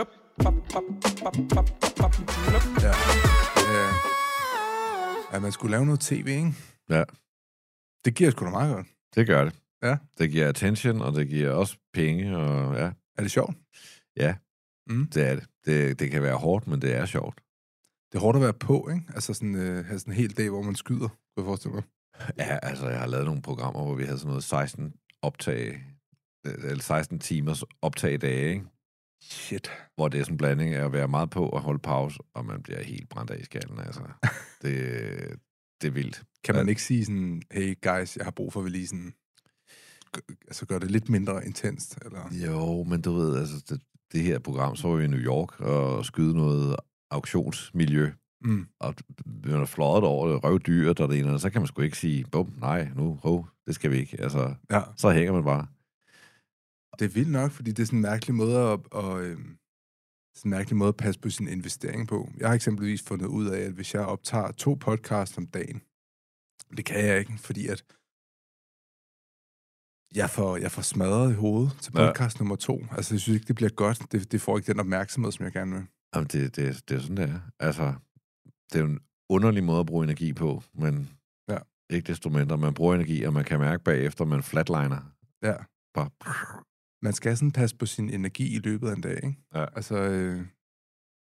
up. Ja. Ja, man skulle lave noget tv, ikke? Ja. Det giver sgu da meget godt. Det gør det. Ja. Det giver attention, og det giver også penge, og ja. Er det sjovt? Ja, det er det. Det kan være hårdt, men det er sjovt. Det er hårdt at være på, ikke? Altså sådan, have sådan en hel dag, hvor man skyder, kunne jeg forestille mig. Ja, altså jeg har lavet nogle programmer, hvor vi havde sådan noget 16 optag, eller 16 timers optag dage, ikke? Shit. Hvor det er sådan en blanding af at være meget på og holde pause, og man bliver helt brændt af i skallen, altså. Det er vildt. Kan man ikke sige sådan, hey guys, jeg har brug for at vi lige sådan, altså gør det lidt mindre intenst, eller? Jo, men du ved, altså det her program, så var vi i New York og skyde noget auktionsmiljø, og man er fløjet over det, røvdyret og det ene, og så kan man sgu ikke sige, bum, nej, nu, det skal vi ikke, altså, ja. Så hænger man bare. Det er vildt nok, fordi det er sådan en mærkelig måde at passe på sin investering på. Jeg har eksempelvis fundet ud af, at hvis jeg optager 2 podcasts om dagen, det kan jeg ikke, fordi at jeg får smadret i hovedet til podcast nummer 2. Altså, jeg synes ikke, det bliver godt. Det får ikke den opmærksomhed, som jeg gerne vil. Jamen, det er sådan, det er. Altså, det er jo en underlig måde at bruge energi på, men ikke desto mindre. Man bruger energi, og man kan mærke bagefter, man flatliner. Ja. Bare. Man skal sådan passe på sin energi i løbet af en dag, ikke? Ja. Altså,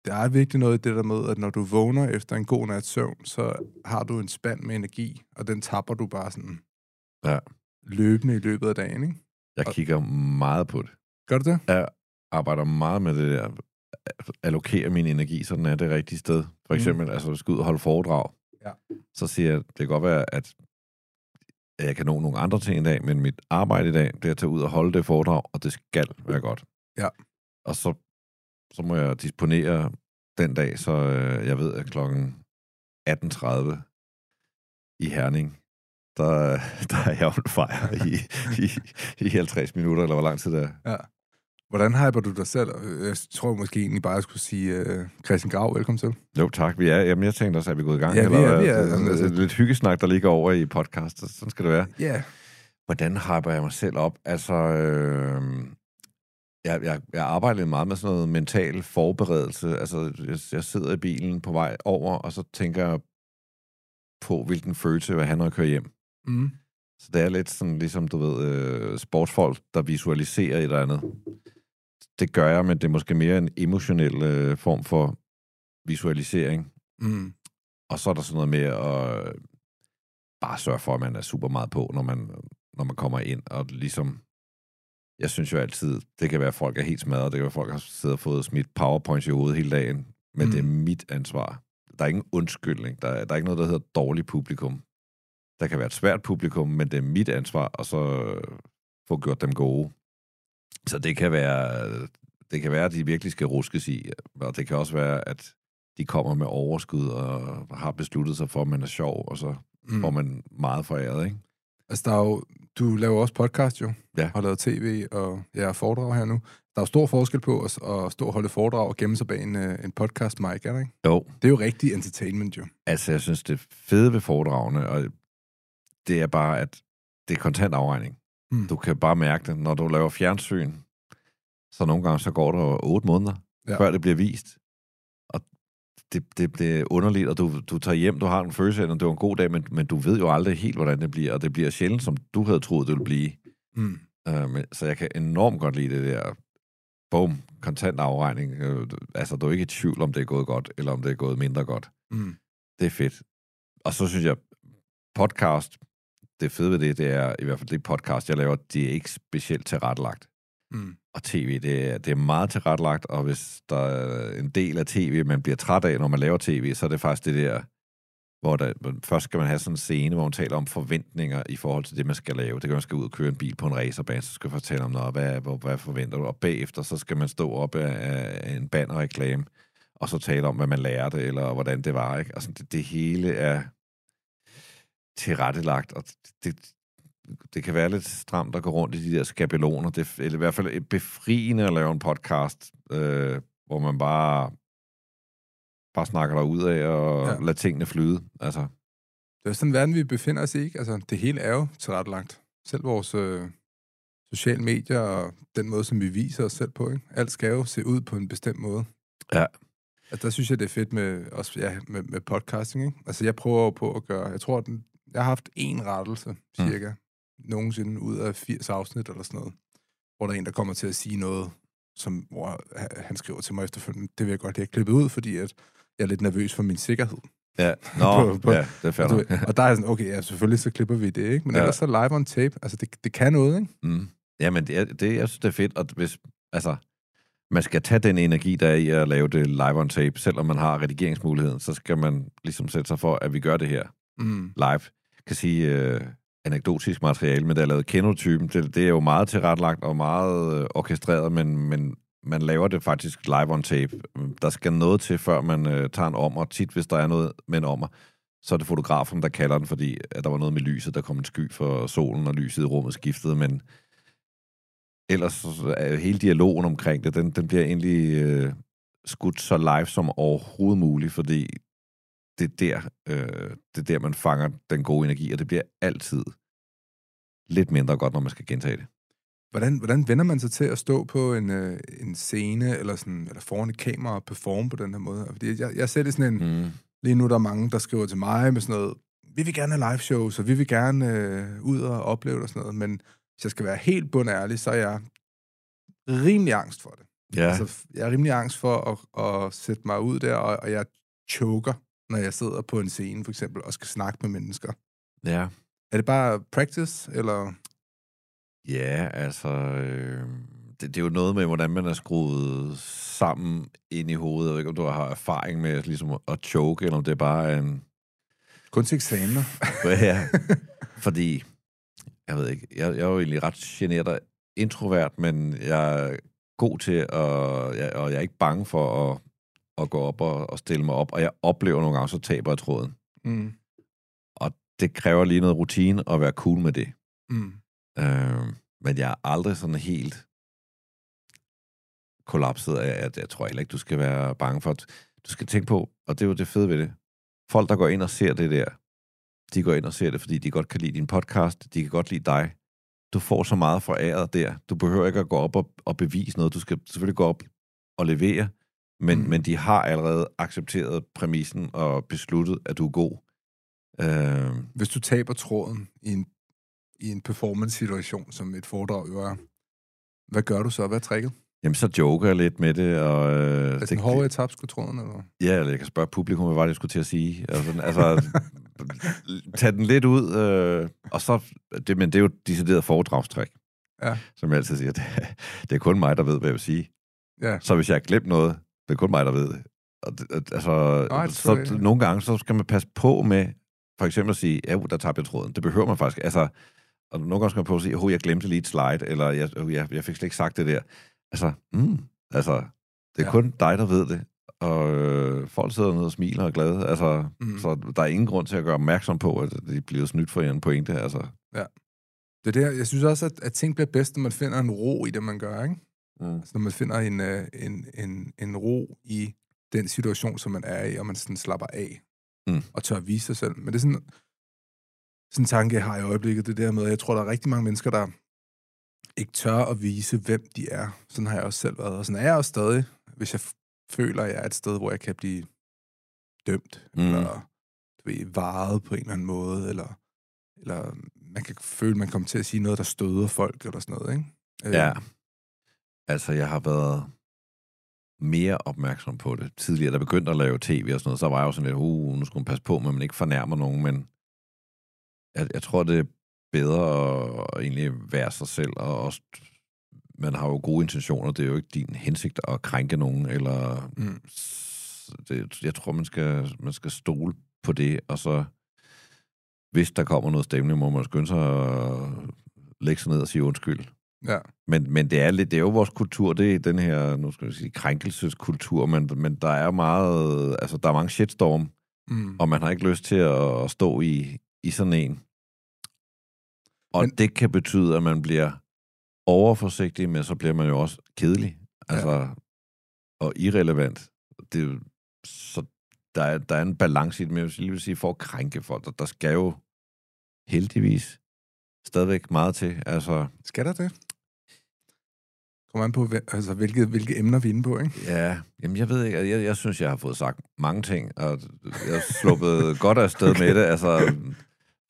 det er virkelig noget i det der med, at når du vågner efter en god nats søvn, så har du en spand med energi, og den tapper du bare sådan løbende i løbet af dagen, ikke? Jeg kigger meget på det. Gør du det? Jeg arbejder meget med det der, allokerer min energi, så den er det rigtige sted. For eksempel, altså, du skal ud og holde foredrag. Ja. Så siger jeg, det kan godt være, at jeg kan nå nogle andre ting i dag, men mit arbejde i dag, det er at tage ud og holde det foredrag, og det skal være godt. Ja. Og så må jeg disponere den dag, så jeg ved, at klokken 18:30 i Herning, der er jeg on fire i 50 minutter, eller hvor lang tid det er. Ja. Hvordan hyper du dig selv? Jeg tror måske egentlig bare, at jeg skulle sige, Christian Grau, velkommen til. Jo, tak. Jamen, jeg tænkte også, at vi er gået i gang. Ja, vi er lidt hyggesnak, der ligger over i podcasten. Sådan skal det være. Ja. Yeah. Hvordan hyper jeg mig selv op? Altså, jeg arbejder meget med sådan noget mental forberedelse. Altså, jeg sidder i bilen på vej over, og så tænker jeg på, hvilken følelse jeg vil have, når jeg kører hjem. Mm. Så det er lidt sådan, ligesom, du ved, sportsfolk, der visualiserer et eller andet. Det gør jeg, men det er måske mere en emotionel form for visualisering. Mm. Og så er der sådan noget med at bare sørge for, at man er super meget på, når man kommer ind. Og ligesom, jeg synes jo altid, det kan være, at folk er helt smadret, det kan være, at folk har siddet og fået smidt powerpoints i hovedet hele dagen, men det er mit ansvar. Der er ingen undskyldning, der er ikke noget, der hedder dårligt publikum. Der kan være et svært publikum, men det er mit ansvar, og så få gjort dem gode. Så det kan være, at de virkelig skal ruskes i, og det kan også være, at de kommer med overskud og har besluttet sig for, at man er sjov, og så får man meget foræret, ikke? Altså, der er jo, du laver også podcast, jo. Ja. Har lavet tv, og jeg er foredrag her nu. Der er jo stor forskel på at stå og holde foredrag og gemme sig bag en podcast mic, er det ikke? Jo. Det er jo rigtig entertainment, jo. Altså, jeg synes, det fede ved foredragene, og det er bare, at det er kontant afregning. Mm. Du kan bare mærke det. Når du laver fjernsyn, så nogle gange så går der 8 måneder, før det bliver vist. Og det er underligt, og du tager hjem, du har en følelse af, at det var en god dag, men du ved jo aldrig helt, hvordan det bliver, og det bliver sjældent, som du havde troet, det ville blive. Mm. Så jeg kan enormt godt lide det der, bum, kontant afregning. Altså, du er ikke i tvivl, om det er gået godt, eller om det er gået mindre godt. Mm. Det er fedt. Og så synes jeg, podcast, det fede ved det er, i hvert fald det podcast, jeg laver, det er ikke specielt tilrettelagt. Mm. Og tv, det er meget tilrettelagt, og hvis der er en del af tv, man bliver træt af, når man laver tv, så er det faktisk det der, hvor først skal man have sådan en scene, hvor man taler om forventninger i forhold til det, man skal lave. Det kan man skal ud og køre en bil på en racerbane, så skal man fortælle om noget, hvad forventer du? Og bagefter, så skal man stå op af en bannerreklame, og så tale om, hvad man lærte, eller hvordan det var, ikke? Og sådan, det hele er tilrettelagt, og det kan være lidt stramt at gå rundt i de der skabeloner. Det er i hvert fald befriende at lave en podcast, hvor man bare snakker derud af og lader tingene flyde. Altså. Det er sådan en verden, vi befinder os i, ikke? Altså, det hele er jo tilrettelagt. Selv vores sociale medier og den måde, som vi viser os selv på, ikke? Alt skal jo se ud på en bestemt måde. Ja. Altså, der synes jeg, det er fedt med, også, ja, med podcasting, ikke? Altså, jeg prøver på at gøre... Jeg tror, at jeg har haft én rettelse, cirka, nogensinde ud af 80 afsnit eller sådan noget, hvor der er en, der kommer til at sige noget, som hvor han skriver til mig efterfølgende, det vil jeg godt have klippet ud, fordi at jeg er lidt nervøs for min sikkerhed. Ja, ja, det er færdigt. Og der er sådan, okay, ja, selvfølgelig så klipper vi det, ikke? Men ellers så live on tape, altså det kan noget, ikke? Mm. Jamen, det, jeg synes, det er fedt, og hvis, altså, man skal tage den energi, der er i at lave det live on tape, selvom man har redigeringsmuligheden, så skal man ligesom sætte sig for, at vi gør det her live. Jeg kan sige, anekdotisk materiale, men der er lavet kenotypen, det er jo meget tilrettelagt og meget orkestreret, men man laver det faktisk live on tape. Der skal noget til, før man tager en ommer. Tit, hvis der er noget med en ommer, så er det fotografen, der kalder den, fordi at der var noget med lyset, der kom en sky for solen, og lyset i rummet skiftede, men ellers hele dialogen omkring det, den bliver egentlig skudt så live som overhovedet muligt, fordi det er der, man fanger den gode energi, og det bliver altid lidt mindre godt, når man skal gentage det. Hvordan vender man sig til at stå på en scene, eller foran et kamera og performe på den her måde? Fordi jeg ser det sådan en... Lige nu der er mange, der skriver til mig med sådan noget, vi vil gerne have live shows, og vi vil gerne ud og opleve det og sådan noget, men hvis jeg skal være helt bundærlig, så er jeg rimelig angst for det. Ja. Altså, jeg er rimelig angst for at sætte mig ud der, og jeg choker, når jeg sidder på en scene, for eksempel, og skal snakke med mennesker. Ja. Er det bare practice, eller... Ja, altså... Det er jo noget med, hvordan man er skruet sammen ind i hovedet. Jeg ved ikke, om du har erfaring med ligesom, at choke, eller om det er bare en... Kun til eksamener. Ja, fordi... Jeg ved ikke, jeg er jo egentlig ret genert og introvert, men jeg er god til, og jeg er ikke bange for at gå op og stille mig op, og jeg oplever nogle gange, så taber jeg tråden. Mm. Og det kræver lige noget rutine at være cool med det. Mm. Men jeg er aldrig sådan helt kollapset af, at jeg tror heller ikke, du skal være bange for. Du skal tænke på, og det er jo det fede ved det, folk, der går ind og ser det der, de går ind og ser det, fordi de godt kan lide din podcast, de kan godt lide dig. Du får så meget foræret der. Du behøver ikke at gå op og bevise noget. Du skal selvfølgelig gå op og levere, men de har allerede accepteret præmissen og besluttet, at du er god. Hvis du taber tråden i en performance-situation, som et foredrag jo er, hvad gør du så? Hvad er tricket? Jamen, så joker jeg lidt med det. Og, er den hårde etape, skulle tråden, eller? Ja, eller jeg kan spørge publikum, hvad var det, jeg skulle til at sige? Altså tag den lidt ud, og så... Men det er jo et decideret foredragstræk, som jeg altid siger. Det er kun mig, der ved, hvad jeg vil sige. Ja. Så hvis jeg har glemt noget, det er kun mig, der ved det. Altså, nej, det så jeg. Nogle gange, så skal man passe på med, for eksempel at sige, ja, der tabte jeg tråden. Det behøver man faktisk. Altså, og nogle gange skal man på at sige, jeg glemte lige et slide, eller jeg fik slet ikke sagt det der. Altså, det er kun dig, der ved det. Og folk sidder nede og smiler og er glade. Altså, så der er ingen grund til at gøre opmærksom på, at de bliver snydt for en pointe. Altså. Ja. Det der, jeg synes også, at ting bliver bedst, når man finder en ro i det, man gør, ikke? Mm. Altså, når man finder en ro i den situation, som man er i, og man sådan slapper af og tør at vise sig selv. Men det er sådan en tanke, jeg har i øjeblikket, det der med, jeg tror, der er rigtig mange mennesker, der ikke tør at vise, hvem de er. Sådan har jeg også selv været, og sådan er jeg også stadig, hvis jeg føler, at jeg er et sted, hvor jeg kan blive dømt, eller varet på en eller anden måde, eller man kan føle, at man kommer til at sige noget, der støder folk, eller sådan noget, ikke? Ja. Altså, jeg har været mere opmærksom på det. Tidligere, da jeg begyndte at lave tv og sådan noget, så var jeg jo sådan lidt, nu skulle man passe på, men man ikke fornærmer nogen, men jeg tror, det er bedre at egentlig være sig selv, og også, man har jo gode intentioner, det er jo ikke din hensigt at krænke nogen, eller det, jeg tror, man skal stole på det, og så hvis der kommer noget stemning, må man skynde sig og lægge sig ned og sige undskyld. Ja. Men det er jo vores kultur, det er den her, nu skal jeg sige, krænkelseskultur, men der er meget, altså der er mange shitstorm, og man har ikke lyst til at stå i sådan en. Og det kan betyde, at man bliver overforsigtig, men så bliver man jo også kedelig, altså, og irrelevant. Det, så der er en balance i det, men jeg vil sige, for at krænke folk, der skal jo heldigvis stadigvæk meget til. Altså, skal der det? Kommer an på, altså, hvilke emner vi er inde på, ikke? Ja, jamen jeg ved ikke, jeg synes, jeg har fået sagt mange ting, og jeg sluppet godt afsted okay. med det, altså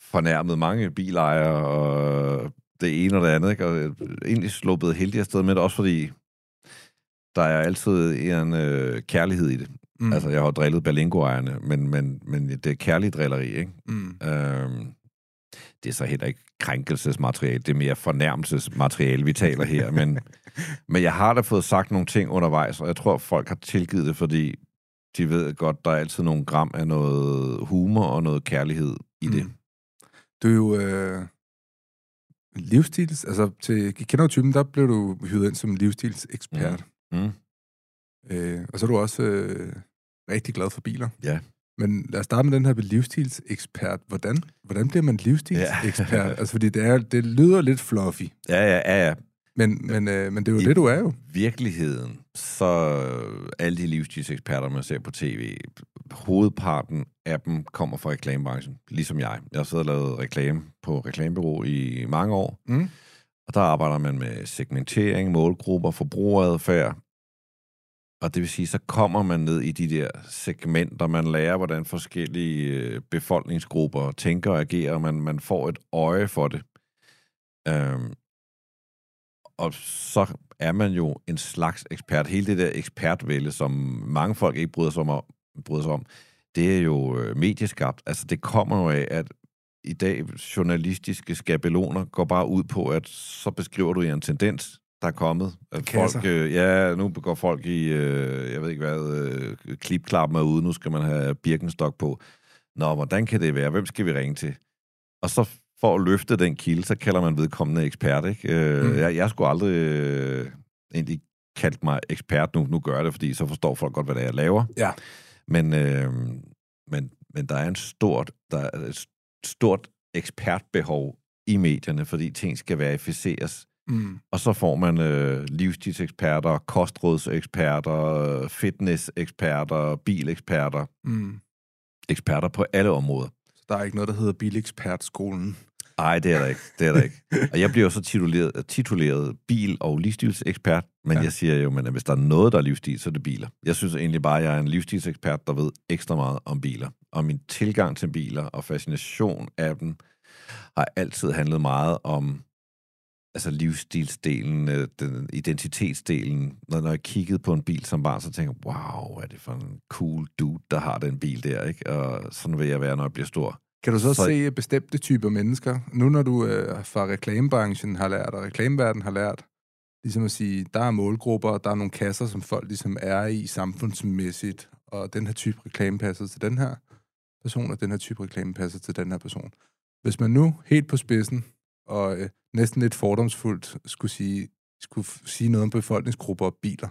fornærmet mange bilejere, og det ene og det andet, ikke? Og egentlig sluppet heldig afsted med det, også fordi der er altid en kærlighed i det. Mm. Altså, jeg har drillet Berlingo-ejerne, men det er kærlig drilleri, ikke? Mm. Det er så heller ikke krænkelsesmateriale, det er mere fornærmelsesmateriale, vi taler her, men jeg har da fået sagt nogle ting undervejs, og jeg tror, folk har tilgivet det, fordi de ved godt, der er altid nogle gram af noget humor og noget kærlighed i det. Mm. Du er jo livsstils, altså til Kender Typen, der blev du hyret ind som livsstilsekspert. Mm. Mm. Og så er du også rigtig glad for biler. Ja. Men lad os starte med den her livsstilsekspert. Hvordan bliver man livsstilsekspert? Ja. Altså, fordi det lyder lidt fluffy. Ja. Men det er jo det, du er jo. I virkeligheden, så alle de livsstilseksperter, man ser på tv, hovedparten af dem kommer fra reklamebranchen, ligesom jeg. Jeg har siddet og lavet reklame på reklamebureau i mange år, og der arbejder man med segmentering, målgrupper, forbrugeradfærd. Og det vil sige, så kommer man ned i de der segmenter, man lærer, hvordan forskellige befolkningsgrupper tænker og agerer, og man får et øje for det. Og så er man jo en slags ekspert. Hele det der ekspertvælde, som mange folk ikke bryder sig om, det er jo medieskabt. Altså det kommer jo af, at i dag journalistiske skabeloner går bare ud på, at så beskriver du en tendens, der er kommet. At folk, nu går folk i, jeg ved ikke hvad, klipklappen er ude, nu skal man have Birkenstock på. Nå, hvordan kan det være? Hvem skal vi ringe til? Og så for at løfte den kilde, så kalder man vedkommende ekspert, ikke? Jeg skulle aldrig egentlig kaldt mig ekspert, nu gør jeg det, fordi så forstår folk godt, hvad det er, jeg laver. Ja. Men der er et stort ekspertbehov i medierne, fordi ting skal verificeres. Mm. Og så får man livsstilseksperter, kostrådseksperter, fitnesseksperter, bileksperter. Mm. Eksperter på alle områder. Så der er ikke noget, der hedder bilekspertskolen? Nej, det er der ikke. Og jeg bliver jo så tituleret bil- og livsstilsekspert, men jeg siger jo, at hvis der er noget, der er livsstil, så er det biler. Jeg synes egentlig bare, at jeg er en livsstilsekspert, der ved ekstra meget om biler. Og min tilgang til biler og fascination af dem har altid handlet meget om altså livsstilsdelen, den identitetsdelen. Når jeg kiggede på en bil som barn, så tænkte jeg, wow, er det for en cool dude, der har den bil der, ikke? Og sådan vil jeg være, når jeg bliver stor. Kan du så se bestemte typer mennesker? Nu når du fra reklamebranchen har lært, og reklameverdenen har lært, ligesom at sige, der er målgrupper, og der er nogle kasser, som folk ligesom er i samfundsmæssigt, og den her type reklame passer til den her person, og den her type reklame passer til den her person. Hvis man nu helt på spidsen, og næsten lidt fordomsfuldt skulle sige noget om befolkningsgrupper og biler.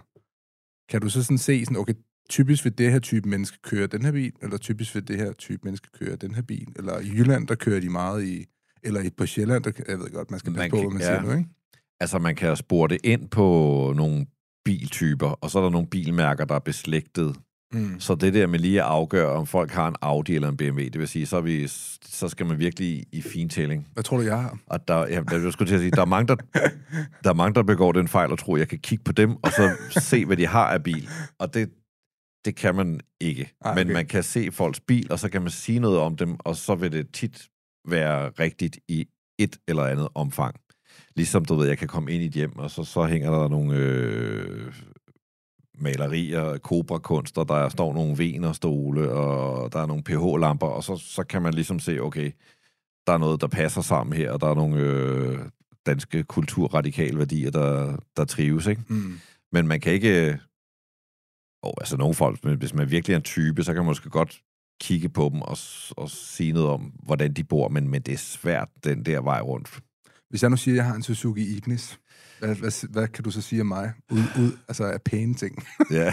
Kan du så sådan se, sådan, okay, typisk ved det her type menneske kører den her bil, eller typisk ved det her type menneske kører den her bil, eller i Jylland, der kører de meget i, eller på Sjælland, der, jeg ved godt, man skal passe på, hvad man siger nu, ikke? Altså, man kan spore det ind på nogle biltyper, og så er der nogle bilmærker, der er beslægtet. Mm. Så det der med lige at afgøre, om folk har en Audi eller en BMW, det vil sige, så skal man virkelig i fintælling. Hvad tror du, jeg har? Og jeg skulle til at sige, der er mange, der begår den fejl og tror, jeg kan kigge på dem, og så se, hvad de har af bil. Og det kan man ikke. Okay. Men man kan se folks bil, og så kan man sige noget om dem, og så vil det tit være rigtigt i et eller andet omfang. Ligesom, du ved, jeg kan komme ind i et hjem, og så hænger der nogle malerier, kobrakunster, der står nogle Wienerstole, og der er nogle pH-lamper, og så kan man ligesom se, okay, der er noget, der passer sammen her, og der er nogle danske kulturradikale værdier, der trives, ikke? Mm. Men man kan ikke... altså nogle folk, men hvis man virkelig er en type, så kan man måske godt kigge på dem og sige noget om, hvordan de bor, men det er svært, den der vej rundt. Hvis jeg nu siger, at jeg har en Suzuki Ignis, hvad kan du så sige om mig? Altså af pæne ting. Ja.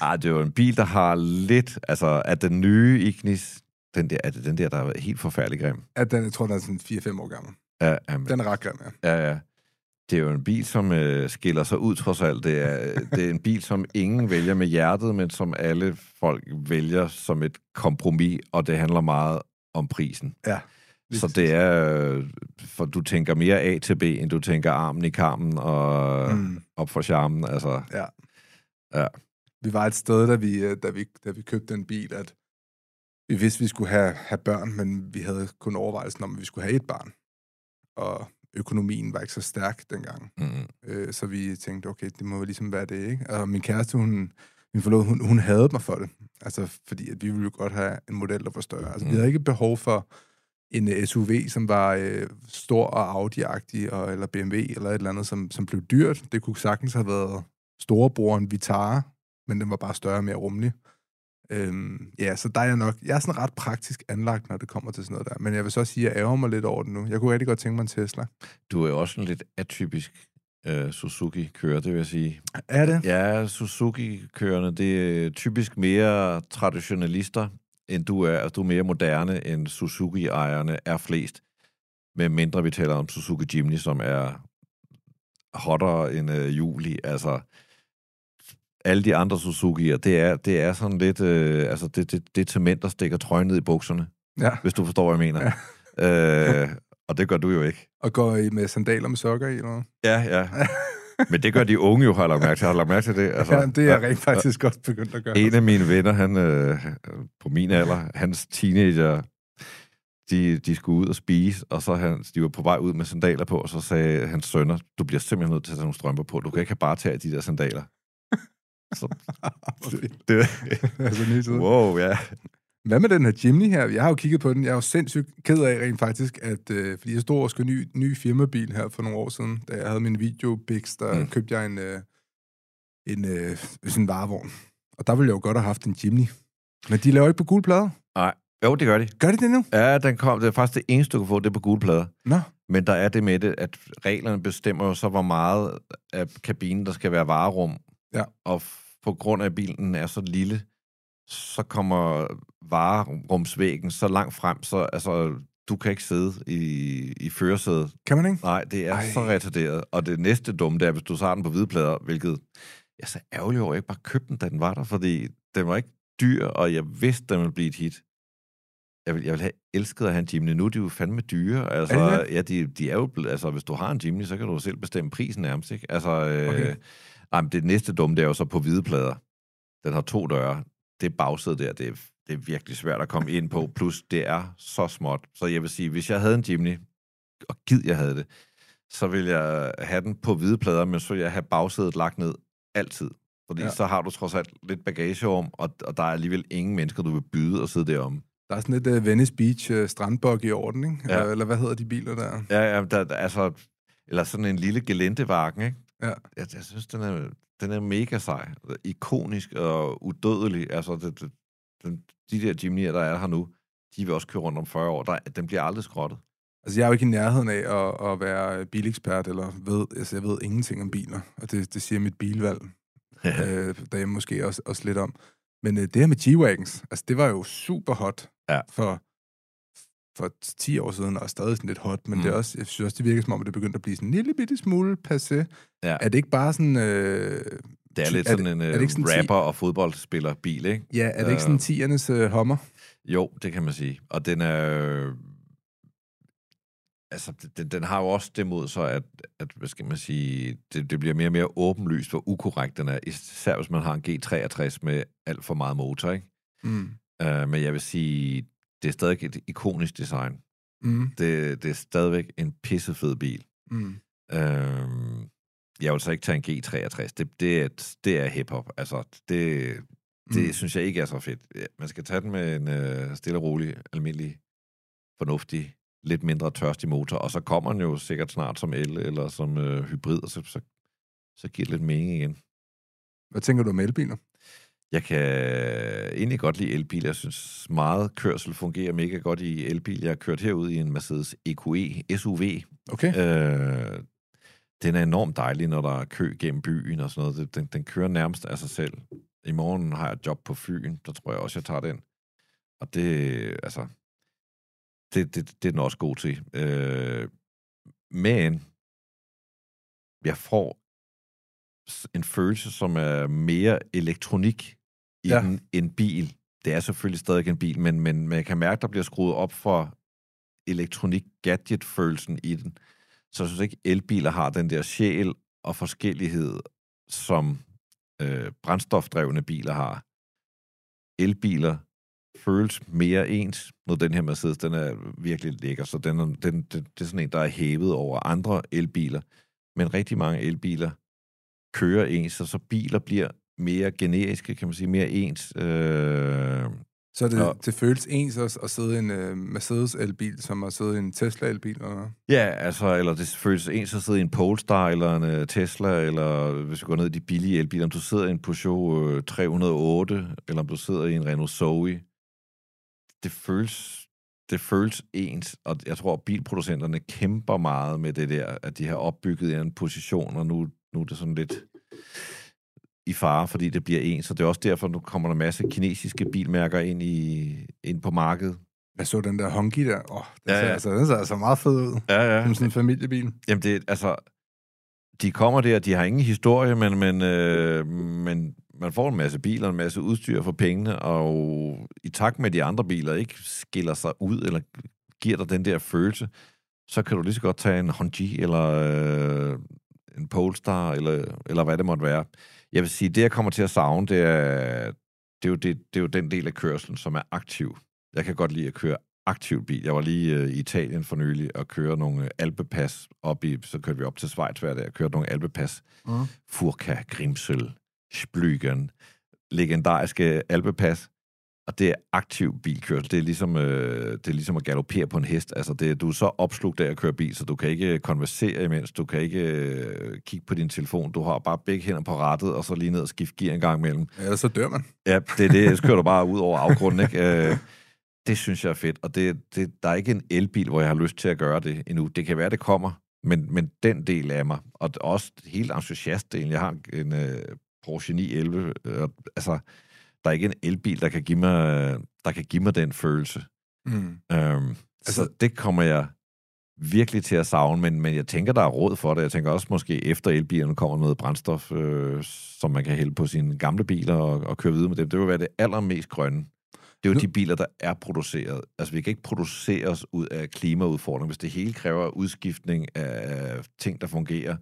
Ej, det er jo en bil, der har lidt... Altså, at den nye Ignis... Er det den der, der er helt forfærdelig grim? At den, jeg tror, den er sådan 4-5 år gammel. Ja, men, den er ret grim, ja. Ja. Det er jo en bil, som skiller sig ud, trods alt. Det er en bil, som ingen vælger med hjertet, men som alle folk vælger som et kompromis, og det handler meget om prisen. Ja. Så det er, for du tænker mere A til B, end du tænker armen i karmen og op for charmen. Altså. Ja. Ja. Vi var et sted, da vi købte en bil, at vi vidste, vi skulle have børn, men vi havde kun overvejelsen om, at vi skulle have et barn. Og økonomien var ikke så stærk dengang. Så vi tænkte, okay, det må ligesom være det, ikke? Og min kæreste, min forlovede, hun hadede mig for det. Altså, fordi at vi ville godt have en model, der var større. Altså, vi havde ikke behov for en SUV, som var stor og Audi-agtig, eller BMW, eller et eller andet, som blev dyrt. Det kunne sagtens have været storebroren Vitara, men den var bare større og mere rummelig. Ja, så der er jeg nok... Jeg er sådan ret praktisk anlagt, når det kommer til sådan noget der. Men jeg vil så sige, at jeg ærger mig lidt over det nu. Jeg kunne rigtig godt tænke mig en Tesla. Du er jo også en lidt atypisk Suzuki-kører, det vil jeg sige. Er det? Ja, Suzuki-kørerne, det er typisk mere traditionalister, end du er. Altså, du er mere moderne, end Suzuki-ejerne er flest. Men mindre vi taler om Suzuki Jimny, som er hottere end Juli. Altså... Alle de andre Suzuki'er, det er sådan lidt... altså, det er cement, der stikker trøjen ned i bukserne. Ja. Hvis du forstår, hvad jeg mener. Ja. Og det gør du jo ikke. Og går I med sandaler med sokker i, eller noget? Ja. Men det gør de unge jo, har lagt mærke til det. Altså, ja, det er rent faktisk godt begyndt at gøre. En af mine venner, han på min alder, hans teenager, de skulle ud og spise, og så de var på vej ud med sandaler på, og så sagde hans sønner, du bliver simpelthen nødt til at tage nogle strømper på. Du kan ikke bare tage de der sandaler. Så det altså, wow, ja. Hvad med den her Jimny her? Jeg har jo kigget på den. Jeg er jo sindssygt ked af rent faktisk, at fordi jeg stod og skulle ny firmabil her for nogle år siden, da jeg havde min videobix, der købte jeg en varevogn. Og der ville jeg jo godt have haft en Jimny. Men de laver ikke på gule plader. Nej. Jo, det gør de. Gør de det nu? Ja, den kom. Det er faktisk det eneste, du kan få, det på gule plader. Nå. Men der er det med det, at reglerne bestemmer jo så, hvor meget af kabinen, der skal være varerum. Ja. Og på grund af, at bilen er så lille, så kommer varerumsvæggen så langt frem, så altså, du kan ikke sidde i førersædet. Kan man ikke? Nej, det er så retarderet. Og det næste dumme, det er, hvis du tager den på hvide plader, hvilket jeg er så ærgerlig over, at jeg ikke bare købte den, da den var der, fordi den var ikke dyr, og jeg vidste, den ville blive et hit. Jeg vil have elsket at have en Jimny. Nu er de jo fandme dyre. Altså, ja, de er jo... Altså, hvis du har en Jimny, så kan du selv bestemme prisen nærmest, ikke? Altså... Okay. Nej, men det næste dumme, det er jo så på hvide plader. Den har 2 døre. Det bagsæde der, det er virkelig svært at komme ind på. Plus, det er så småt. Så jeg vil sige, hvis jeg havde en Jimny, og gid jeg havde det, så ville jeg have den på hvide plader, men så ville jeg have bagsædet lagt ned altid. Fordi så har du trods alt lidt bagagerum, og der er alligevel ingen mennesker, du vil byde og sidde derom. Der er sådan et Venice Beach strandbog i orden, ikke? Ja. Eller hvad hedder de biler der? Ja, der, altså... Eller sådan en lille gelændevagen, ikke? Ja. Jeg synes, den er mega sej. Ikonisk og udødelig. Altså, de der Jimny'er, der er her nu, de vil også køre rundt om 40 år. Den bliver aldrig skrottet. Altså, jeg er jo ikke i nærheden af at være bilekspert, eller jeg ved ingenting om biler. Og det siger mit bilvalg, der jeg måske også lidt om. Men det her med G Wagons, altså, det var jo super hot for 10 år siden, og stadig sådan lidt hot, men det er også, jeg synes også, det virker som om, at det begyndte at blive sådan en lille bitte smule passé. Ja. Er det ikke bare sådan... det er lidt sådan rapper og fodboldspiller bil, ikke? Ja, er det ikke sådan tiernes Hummer? Jo, det kan man sige. Og den er... altså, den har jo også det mod sig, at hvad skal man sige, det bliver mere og mere åbenlyst, hvor ukorrekt den er, især hvis man har en G63 med alt for meget motor, ikke? Men jeg vil sige... Det er stadig et ikonisk design. Det er stadigvæk en pissefed bil. Jeg vil så ikke tage en G63. Det er hip-hop. Altså, det synes jeg ikke er så fedt. Man skal tage den med en stille og rolig, almindelig, fornuftig, lidt mindre tørstig motor, og så kommer den jo sikkert snart som el eller som hybrid, og så giver det lidt mening igen. Hvad tænker du om elbiler? Jeg kan egentlig godt lide elbiler. Jeg synes, meget kørsel fungerer mega godt i elbil. Jeg har kørt herude i en Mercedes EQE SUV. Okay. Den er enormt dejlig, når der er kø gennem byen og sådan noget. Den kører nærmest af sig selv. I morgen har jeg et job på Fyn. Der tror jeg også, jeg tager den. Og det er den også god til. Men jeg får en følelse, som er mere elektronik i en bil. Det er selvfølgelig stadig en bil, men man kan mærke, der bliver skruet op for elektronik-gadget-følelsen i den. Så jeg synes ikke, elbiler har den der sjæl og forskellighed, som brændstofdrevne biler har. Elbiler føles mere ens. Når den her Mercedes, den er virkelig lækker, så det er sådan en, der er hævet over andre elbiler. Men rigtig mange elbiler kører ens, så biler bliver mere generiske, kan man sige, mere ens. Så det føles ens også at sidde i en Mercedes-elbil, som at sidde i en Tesla-elbil? Eller? Ja, altså, eller det føles ens at sidde i en Polestar, eller en Tesla, eller hvis du går ned i de billige elbiler, om du sidder i en Peugeot 308, eller om du sidder i en Renault Zoe. Det føles ens, og jeg tror, at bilproducenterne kæmper meget med det der, at de har opbygget en position, og nu er det sådan lidt i fare, fordi det bliver ens. Så det er også derfor, nu kommer der en masse kinesiske bilmærker ind på markedet. Jeg så den der Hongi der. Den ser altså meget fed ud. Ja, ja. Som sådan en familiebil. Jamen, det altså, de kommer der, de har ingen historie, men man får en masse biler, en masse udstyr for pengene, og i takt med de andre biler ikke skiller sig ud, eller giver dig den der følelse, så kan du lige så godt tage en Hongi, eller en Polestar, eller hvad det måtte være. Jeg vil sige, det jeg kommer til at savne, det er jo den del af kørslen, som er aktiv. Jeg kan godt lide at køre aktiv bil. Jeg var lige i Italien for nylig og kørte nogle alpepas så kørte vi op til Schweiz hver dag og kørte nogle alpepas. Mm. Furka, Grimsel, Splügen, legendariske alpepas. Og det er aktiv bilkørsel. Det er ligesom at galopere på en hest. Altså, du er så opslugt af at køre bil, så du kan ikke konversere imens, du kan ikke kigge på din telefon. Du har bare begge hænder på rattet, og så lige ned og skifte gear en gang imellem. Ja, så dør man. Ja, det er det. Så kører du bare ud over afgrunden, ikke? Det synes jeg er fedt, og der er ikke en elbil, hvor jeg har lyst til at gøre det endnu. Det kan være, det kommer, men den del af mig, og også helt entusiastdelen. Jeg har en Porsche 911, altså... Der er ikke en elbil, der kan give mig den følelse. Mm. Så det kommer jeg virkelig til at savne, men jeg tænker, der er råd for det. Jeg tænker også, måske efter elbilerne kommer noget brændstof, som man kan hælde på sine gamle biler og køre videre med dem. Det vil være det allermest grønne. Det er jo de biler, der er produceret. Altså, vi kan ikke producere os ud af klimaudfordringen, hvis det hele kræver udskiftning af ting, der fungerer,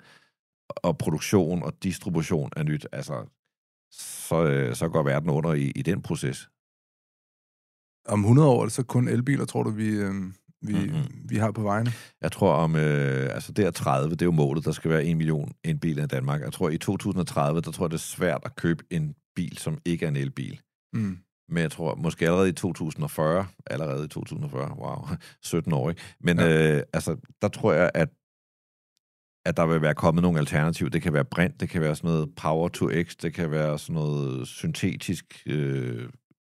og produktion og distribution er nyt. Altså... Så går verden under i den proces. Om 100 år er det så kun elbiler, tror du, vi har på vejene? Jeg tror om... altså, det er 30, det er jo målet, der skal være 1 million elbiler i Danmark. Jeg tror, i 2030, der tror jeg, det er svært at købe en bil, som ikke er en elbil. Mm. Men jeg tror, måske allerede i 2040, 17 år, ikke? Men ja. Altså, der tror jeg, at der vil være kommet nogle alternativer. Det kan være brint, det kan være sådan noget power to x, det kan være sådan noget syntetisk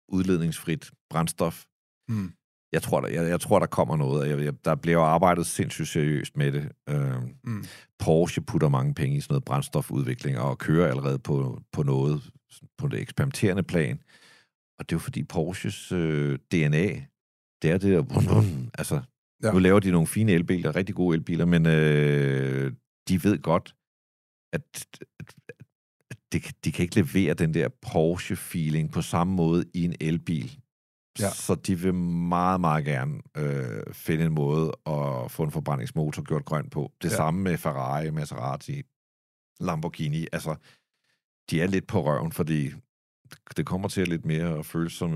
udledningsfrit brændstof. Mm. Jeg tror, der kommer noget. Der bliver jo arbejdet sindssygt seriøst med det. Porsche putter mange penge i sådan noget brændstofudvikling og kører allerede på noget på det eksperimenterende plan. Og det er jo fordi Porsches DNA, det er det der... Altså... Ja. Nu laver de nogle fine elbiler, rigtig gode elbiler, men de ved godt, at de kan ikke levere den der Porsche-feeling på samme måde i en elbil. Ja. Så de vil meget, meget gerne finde en måde at få en forbrændingsmotor gjort grøn på. Det samme med Ferrari, Maserati, Lamborghini. Altså, de er lidt på røven, fordi det kommer til at lidt mere at føles som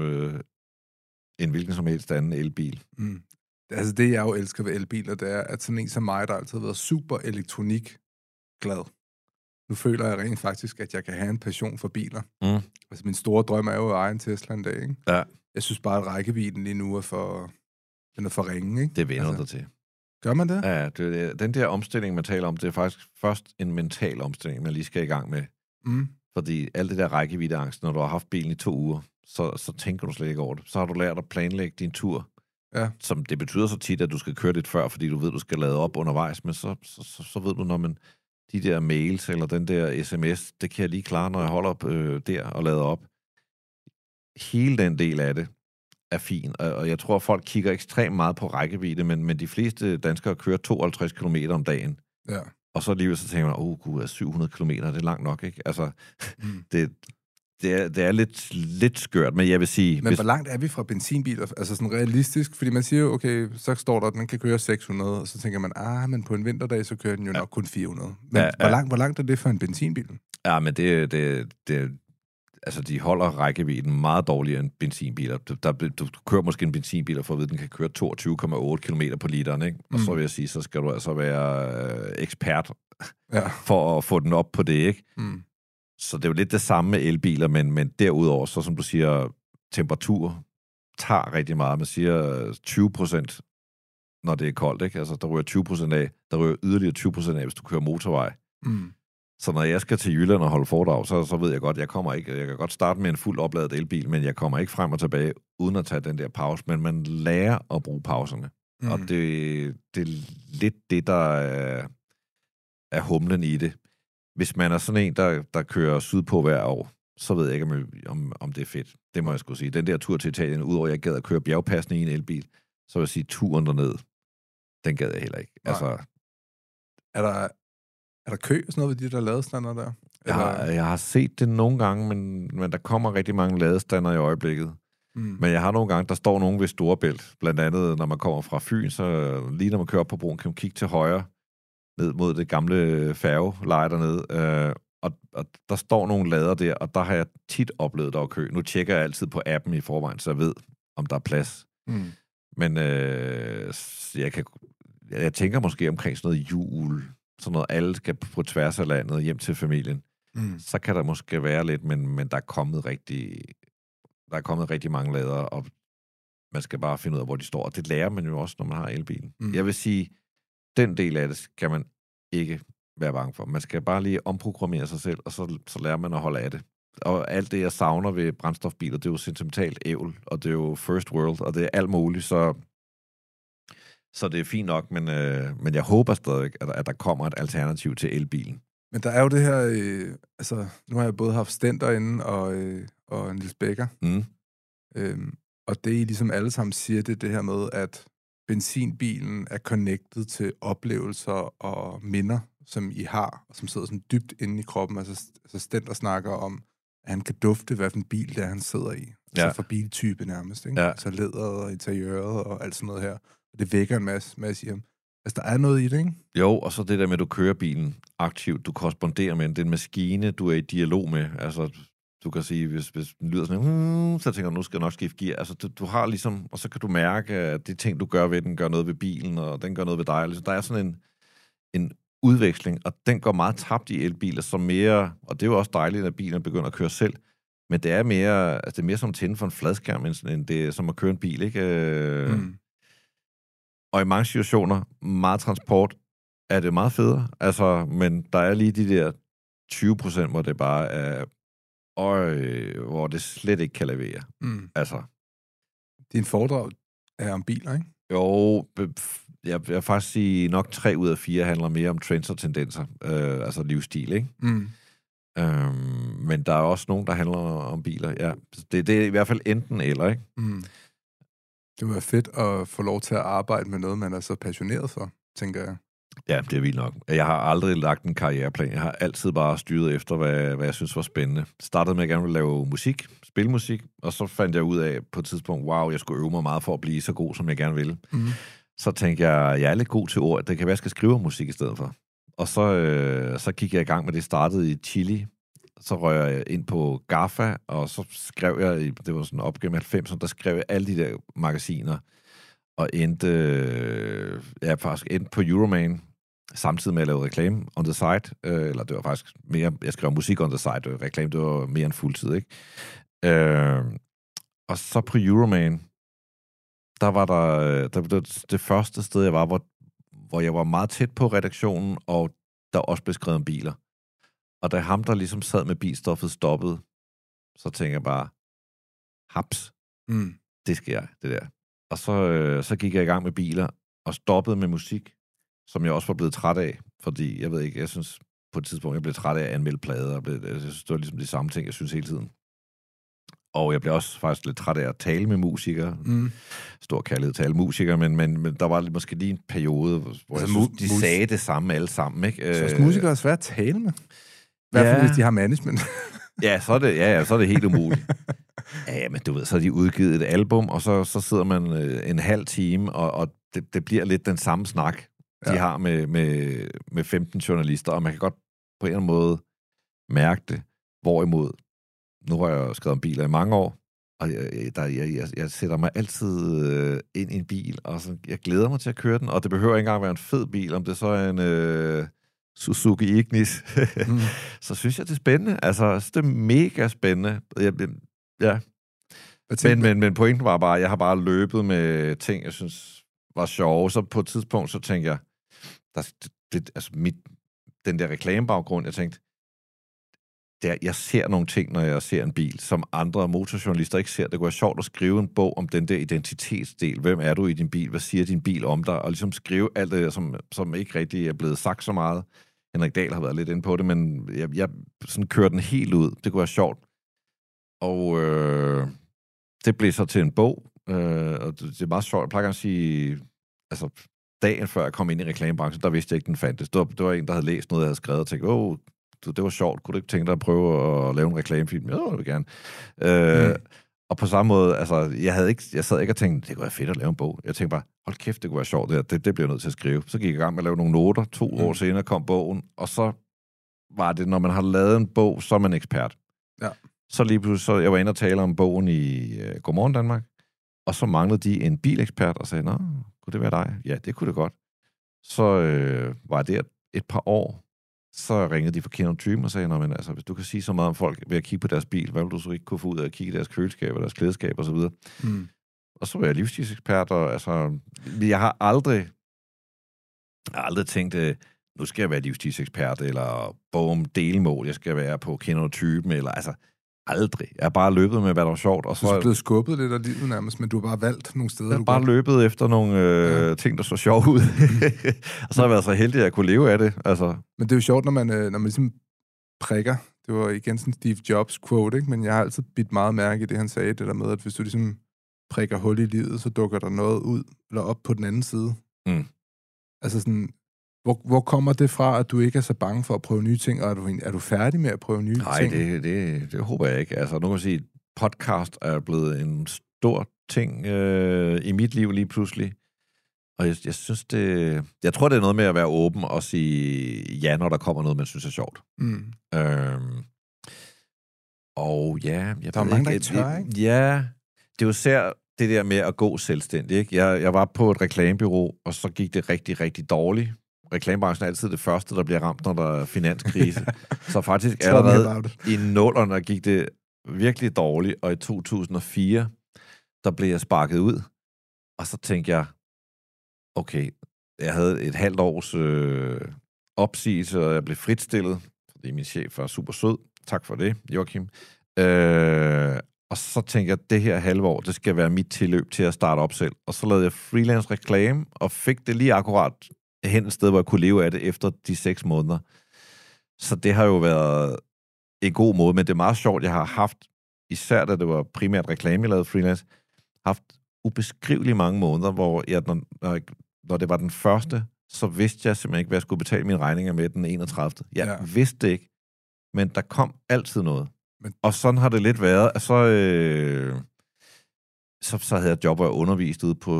en hvilken som helst anden elbil. Mm. Altså det, jeg jo elsker ved elbiler, det er, at sådan en som mig, der altid har været super elektronikglad. Nu føler jeg rent faktisk, at jeg kan have en passion for biler. Mm. Altså min store drøm er jo at eje en Tesla en dag, ikke? Ja. Jeg synes bare, at rækkevidden lige nu er for ringe, ikke? Det vender altså, dig til. Gør man det? Ja, den der omstilling, man taler om, det er faktisk først en mental omstilling, man lige skal i gang med. Mm. Fordi alt det der rækkeviddeangst, når du har haft bilen i 2 uger, så tænker du slet ikke over det. Så har du lært at planlægge din tur. Ja. Som det betyder så tit, at du skal køre lidt før, fordi du ved, du skal lade op undervejs, men så ved du, når man de der mails eller den der sms, det kan jeg lige klare, når jeg holder op der og lader op. Hele den del af det er fin, og jeg tror, at folk kigger ekstremt meget på rækkevidde, men de fleste danskere kører 52 km om dagen. Ja. Og så alligevel så tænker man, åh gud, 700 km, det er langt nok, ikke? Altså, det Det er lidt skørt, men jeg vil sige... Men hvor langt er vi fra benzinbiler? Altså sådan realistisk, fordi man siger jo, okay, så står der, at den kan køre 600, og så tænker man, men på en vinterdag, så kører den jo nok kun 400. Men hvor langt er det for en benzinbil? Ja, men det altså, de holder rækkevidden meget dårligere end benzinbiler. Du kører måske en benzinbil for at vide, at den kan køre 22,8 km på literen, ikke? Og så vil jeg sige, så skal du altså være ekspert for at få den op på det, ikke? Mm. Så det er jo lidt det samme med elbiler, men derudover, så som du siger, temperatur tager rigtig meget. Man siger 20%, når det er koldt, ikke? Altså, der rører 20% af. Der rører yderligere 20% af, hvis du kører motorvej. Mm. Så når jeg skal til Jylland og holde foredrag, så ved jeg godt, jeg kommer ikke. Jeg kan godt starte med en fuldt opladet elbil, men jeg kommer ikke frem og tilbage, uden at tage den der pause. Men man lærer at bruge pauserne. Mm. Og det er lidt det, der er humlen i det. Hvis man er sådan en, der kører sydpå hver år, så ved jeg ikke, om det er fedt. Det må jeg sgu sige. Den der tur til Italien, udover at jeg gad at køre bjergpassene i en elbil, så vil jeg sige, turen derned, den gad jeg heller ikke. Altså, er der kø sådan noget ved de der ladestander der? Jeg har set det nogle gange, men der kommer rigtig mange ladestander i øjeblikket. Mm. Men jeg har nogle gange, der står nogen ved Storebælt. Blandt andet, når man kommer fra Fyn, så lige når man kører op på broen, kan man kigge til højre, ned mod det gamle færgeleje dernede, og der står nogle lader der, og der har jeg tit oplevet, der er kø. Nu tjekker jeg altid på appen i forvejen, så jeg ved, om der er plads. Mm. Men jeg tænker måske omkring sådan noget jul, sådan noget, alle skal på tværs af landet hjem til familien. Mm. Så kan der måske være lidt, men der er kommet rigtig mange lader, og man skal bare finde ud af, hvor de står. Og det lærer man jo også, når man har elbilen. Mm. Jeg vil sige, den del af det skal man ikke være bange for. Man skal bare lige omprogrammere sig selv, og så lærer man at holde af det. Og alt det, jeg savner ved brændstofbiler, det er jo sentimentalt ævl, og det er jo first world, og det er alt muligt, så det er fint nok, men jeg håber stadig, at der kommer et alternativ til elbilen. Men der er jo det her, altså nu har jeg både haft Stender inde og Niels Becker, og det I ligesom alle sammen siger, det er det her med, at benzinbilen er connected til oplevelser og minder, som I har, og som sidder sådan dybt inde i kroppen. Altså Stender snakker om, at han kan dufte, hvad for en bil det er, han sidder i. Altså fra biltype nærmest, ikke? Ja. Så læderet og interiøret og alt sådan noget her. Og det vækker en masse i ham. Altså, der er noget i det, ikke? Jo, og så det der med, at du kører bilen aktivt, du korresponderer med den. Det er en maskine, du er i dialog med. Altså, du kan sige, hvis den lyder sådan, så tænker du, nu skal jeg nok skifte gear. Altså, du har ligesom, og så kan du mærke, at de ting, du gør ved den, gør noget ved bilen, og den gør noget ved dig. Altså, der er sådan en udveksling, og den går meget tabt i elbiler, som mere, og det er jo også dejligt, at bilerne begynder at køre selv, men det er mere, altså, det er mere som at tænde for en fladskærm, end det som at køre en bil, ikke? Og i mange situationer, meget transport, er det meget federe, altså, men der er lige de der 20%, hvor det bare er, hvor det slet ikke kan levere. Mm. Altså. Din foredrag er om biler, ikke? Jo, jeg vil faktisk sige, nok 3 ud af 4 handler mere om trends og tendenser, altså livsstil, ikke? Mm. Men der er også nogen, der handler om biler, ja. Det er i hvert fald enten eller, ikke? Mm. Det var fedt at få lov til at arbejde med noget, man er så passioneret for, tænker jeg. Ja, det er vildt nok. Jeg har aldrig lagt en karriereplan. Jeg har altid bare styret efter, hvad jeg synes var spændende. Startede med, at jeg gerne ville lave musik, spilmusik, og så fandt jeg ud af på et tidspunkt, jeg skulle øve mig meget for at blive så god, som jeg gerne ville. Mm-hmm. Så tænkte jeg er lidt god til ord. Det kan være, jeg skal skrive musik i stedet for. Og så gik jeg i gang med det. Startede i Chile. Så røg jeg ind på GAFA, og så skrev jeg, det var sådan op gennem 90'erne, der skrev jeg alle de der magasiner, og endte på Euroman, samtidig med at lave reklame on the side, eller det var faktisk mere, jeg skrev musik on the side, og reklame, det var mere end fuldtid, ikke? Og så på Euroman, der var der det første sted, jeg var, hvor jeg var meget tæt på redaktionen, og der også blev skrevet om biler. Og da ham, der ligesom sad med bilstoffet, stoppede, så tænker jeg bare, haps, det skal jeg, det der. Og så gik jeg i gang med biler, og stoppede med musik, som jeg også var blevet træt af, fordi, jeg ved ikke, jeg synes på et tidspunkt, jeg blev træt af at anmelde plader, jeg synes, det var ligesom de samme ting, jeg synes hele tiden. Og jeg blev også faktisk lidt træt af at tale med musikere. Mm. Stor kærlighed til alle musikere, men der var måske lige en periode, hvor altså, jeg synes, de sagde det samme alle sammen, ikke? Så musikere er svært at tale med? I hvert fald, hvis de har management. Ja, så er det, ja, så er det helt umuligt. Ja, men du ved, så har de udgivet et album, og så sidder man en halv time, og det bliver lidt den samme snak, de har med 15 journalister, og man kan godt på en eller anden måde mærke det. Hvorimod, nu har jeg skrevet om biler i mange år, og jeg sætter mig altid ind i en bil, og så, jeg glæder mig til at køre den, og det behøver ikke engang være en fed bil, om det så er en Suzuki Ignis. Så synes jeg, det er spændende. Altså, det er mega spændende. Ja. Men pointen var bare, jeg har bare løbet med ting, jeg synes var sjove. Så på et tidspunkt, så tænkte jeg, den der reklamebaggrund, jeg tænkte, jeg ser nogle ting, når jeg ser en bil, som andre motorjournalister ikke ser. Det kunne være sjovt at skrive en bog om den der identitetsdel. Hvem er du i din bil? Hvad siger din bil om dig? Og ligesom skrive alt det, som ikke rigtig er blevet sagt så meget. Henrik Dahl har været lidt inde på det, men jeg sådan kører den helt ud. Det kunne være sjovt. Og det blev så til en bog. Og det er meget sjovt. Jeg plejer at sige, altså dagen før jeg kom ind i reklamebranchen, der vidste jeg ikke, den fandtes. Det var en, der havde læst noget, jeg havde skrevet og tænkt, det var sjovt, kunne du ikke tænke dig at prøve at lave en reklamefilm? Ja, det vil jeg gerne. Og på samme måde, altså, jeg sad ikke og tænkte, det kunne være fedt at lave en bog. Jeg tænkte bare, hold kæft, det kunne være sjovt, det bliver jeg nødt til at skrive. Så gik jeg i gang med at lave nogle noter, 2 år senere kom bogen, og så var det, når man har lavet en bog, så er man ekspert. Ja. Så lige pludselig, så jeg var inde og tale om bogen i Godmorgen Danmark, og så manglede de en bilekspert, og sagde, nå, kunne det være dig? Ja, det kunne det godt. Så var det et par år, så ringede de fra Kinotypen og sagde, nå, men altså, hvis du kan sige så meget om folk ved at kigge på deres bil, hvad vil du så ikke kunne få ud af at kigge i deres køleskab og deres klædeskab og så videre. Og så var jeg livsstilsekspert, og altså, jeg har aldrig tænkt, nu skal jeg være livsstilsekspert, eller bog om delmål, jeg skal være på Kinotypen, eller altså, aldrig. Jeg har bare løbet med, hvad der var sjovt. Og så er blevet skubbet lidt af livet nærmest, men du har bare valgt nogle steder. Jeg har bare løbet efter nogle ting, der så sjovt ud. Og så har jeg været så heldig, at jeg kunne leve af det. Altså. Men det er jo sjovt, når man ligesom prikker. Det var igen sådan Steve Jobs quote, ikke? Men jeg har altid bidt meget mærke i det, han sagde, det der med, at hvis du ligesom prikker hul i livet, så dukker der noget ud, eller op på den anden side. Mm. Altså sådan, hvor kommer det fra, at du ikke er så bange for at prøve nye ting, og er du færdig med at prøve nye ting? Nej, det håber jeg ikke. Altså, nu kan jeg sige, at podcast er blevet en stor ting i mit liv lige pludselig. Og jeg synes det... Jeg tror, det er noget med at være åben og sige ja, når der kommer noget, man synes er sjovt. Mm. Og ja... Der er mange, der ikke tør, ikke? Ja, det er jo især det der med at gå selvstændig, ikke? Jeg var på et reklamebureau, og så gik det rigtig, rigtig dårligt. Reklamebranchen er altid det første, der bliver ramt, når der er finanskrise. Så faktisk allerede i 00'erne gik det virkelig dårligt, og i 2004, der blev jeg sparket ud. Og så tænkte jeg, okay, jeg havde et halvt års opsigelse, og jeg blev fritstillet, fordi min chef var super sød. Tak for det, Joachim. Og så tænkte jeg, at det her halve år, det skal være mit tilløb til at starte op selv. Og så lavede jeg freelance reklame, og fik det lige akkurat hen et sted, hvor jeg kunne leve af det efter de 6 måneder. Så det har jo været en god måde, men det er meget sjovt, jeg har haft, især da det var primært reklame, jeg lavede freelance, haft ubeskriveligt mange måneder, hvor jeg, når det var den første, så vidste jeg simpelthen ikke, hvad jeg skulle betale mine regninger med den 31. Jeg vidste ikke, men der kom altid noget. Og sådan har det lidt været, og så havde jeg job, hvor jeg underviste ude på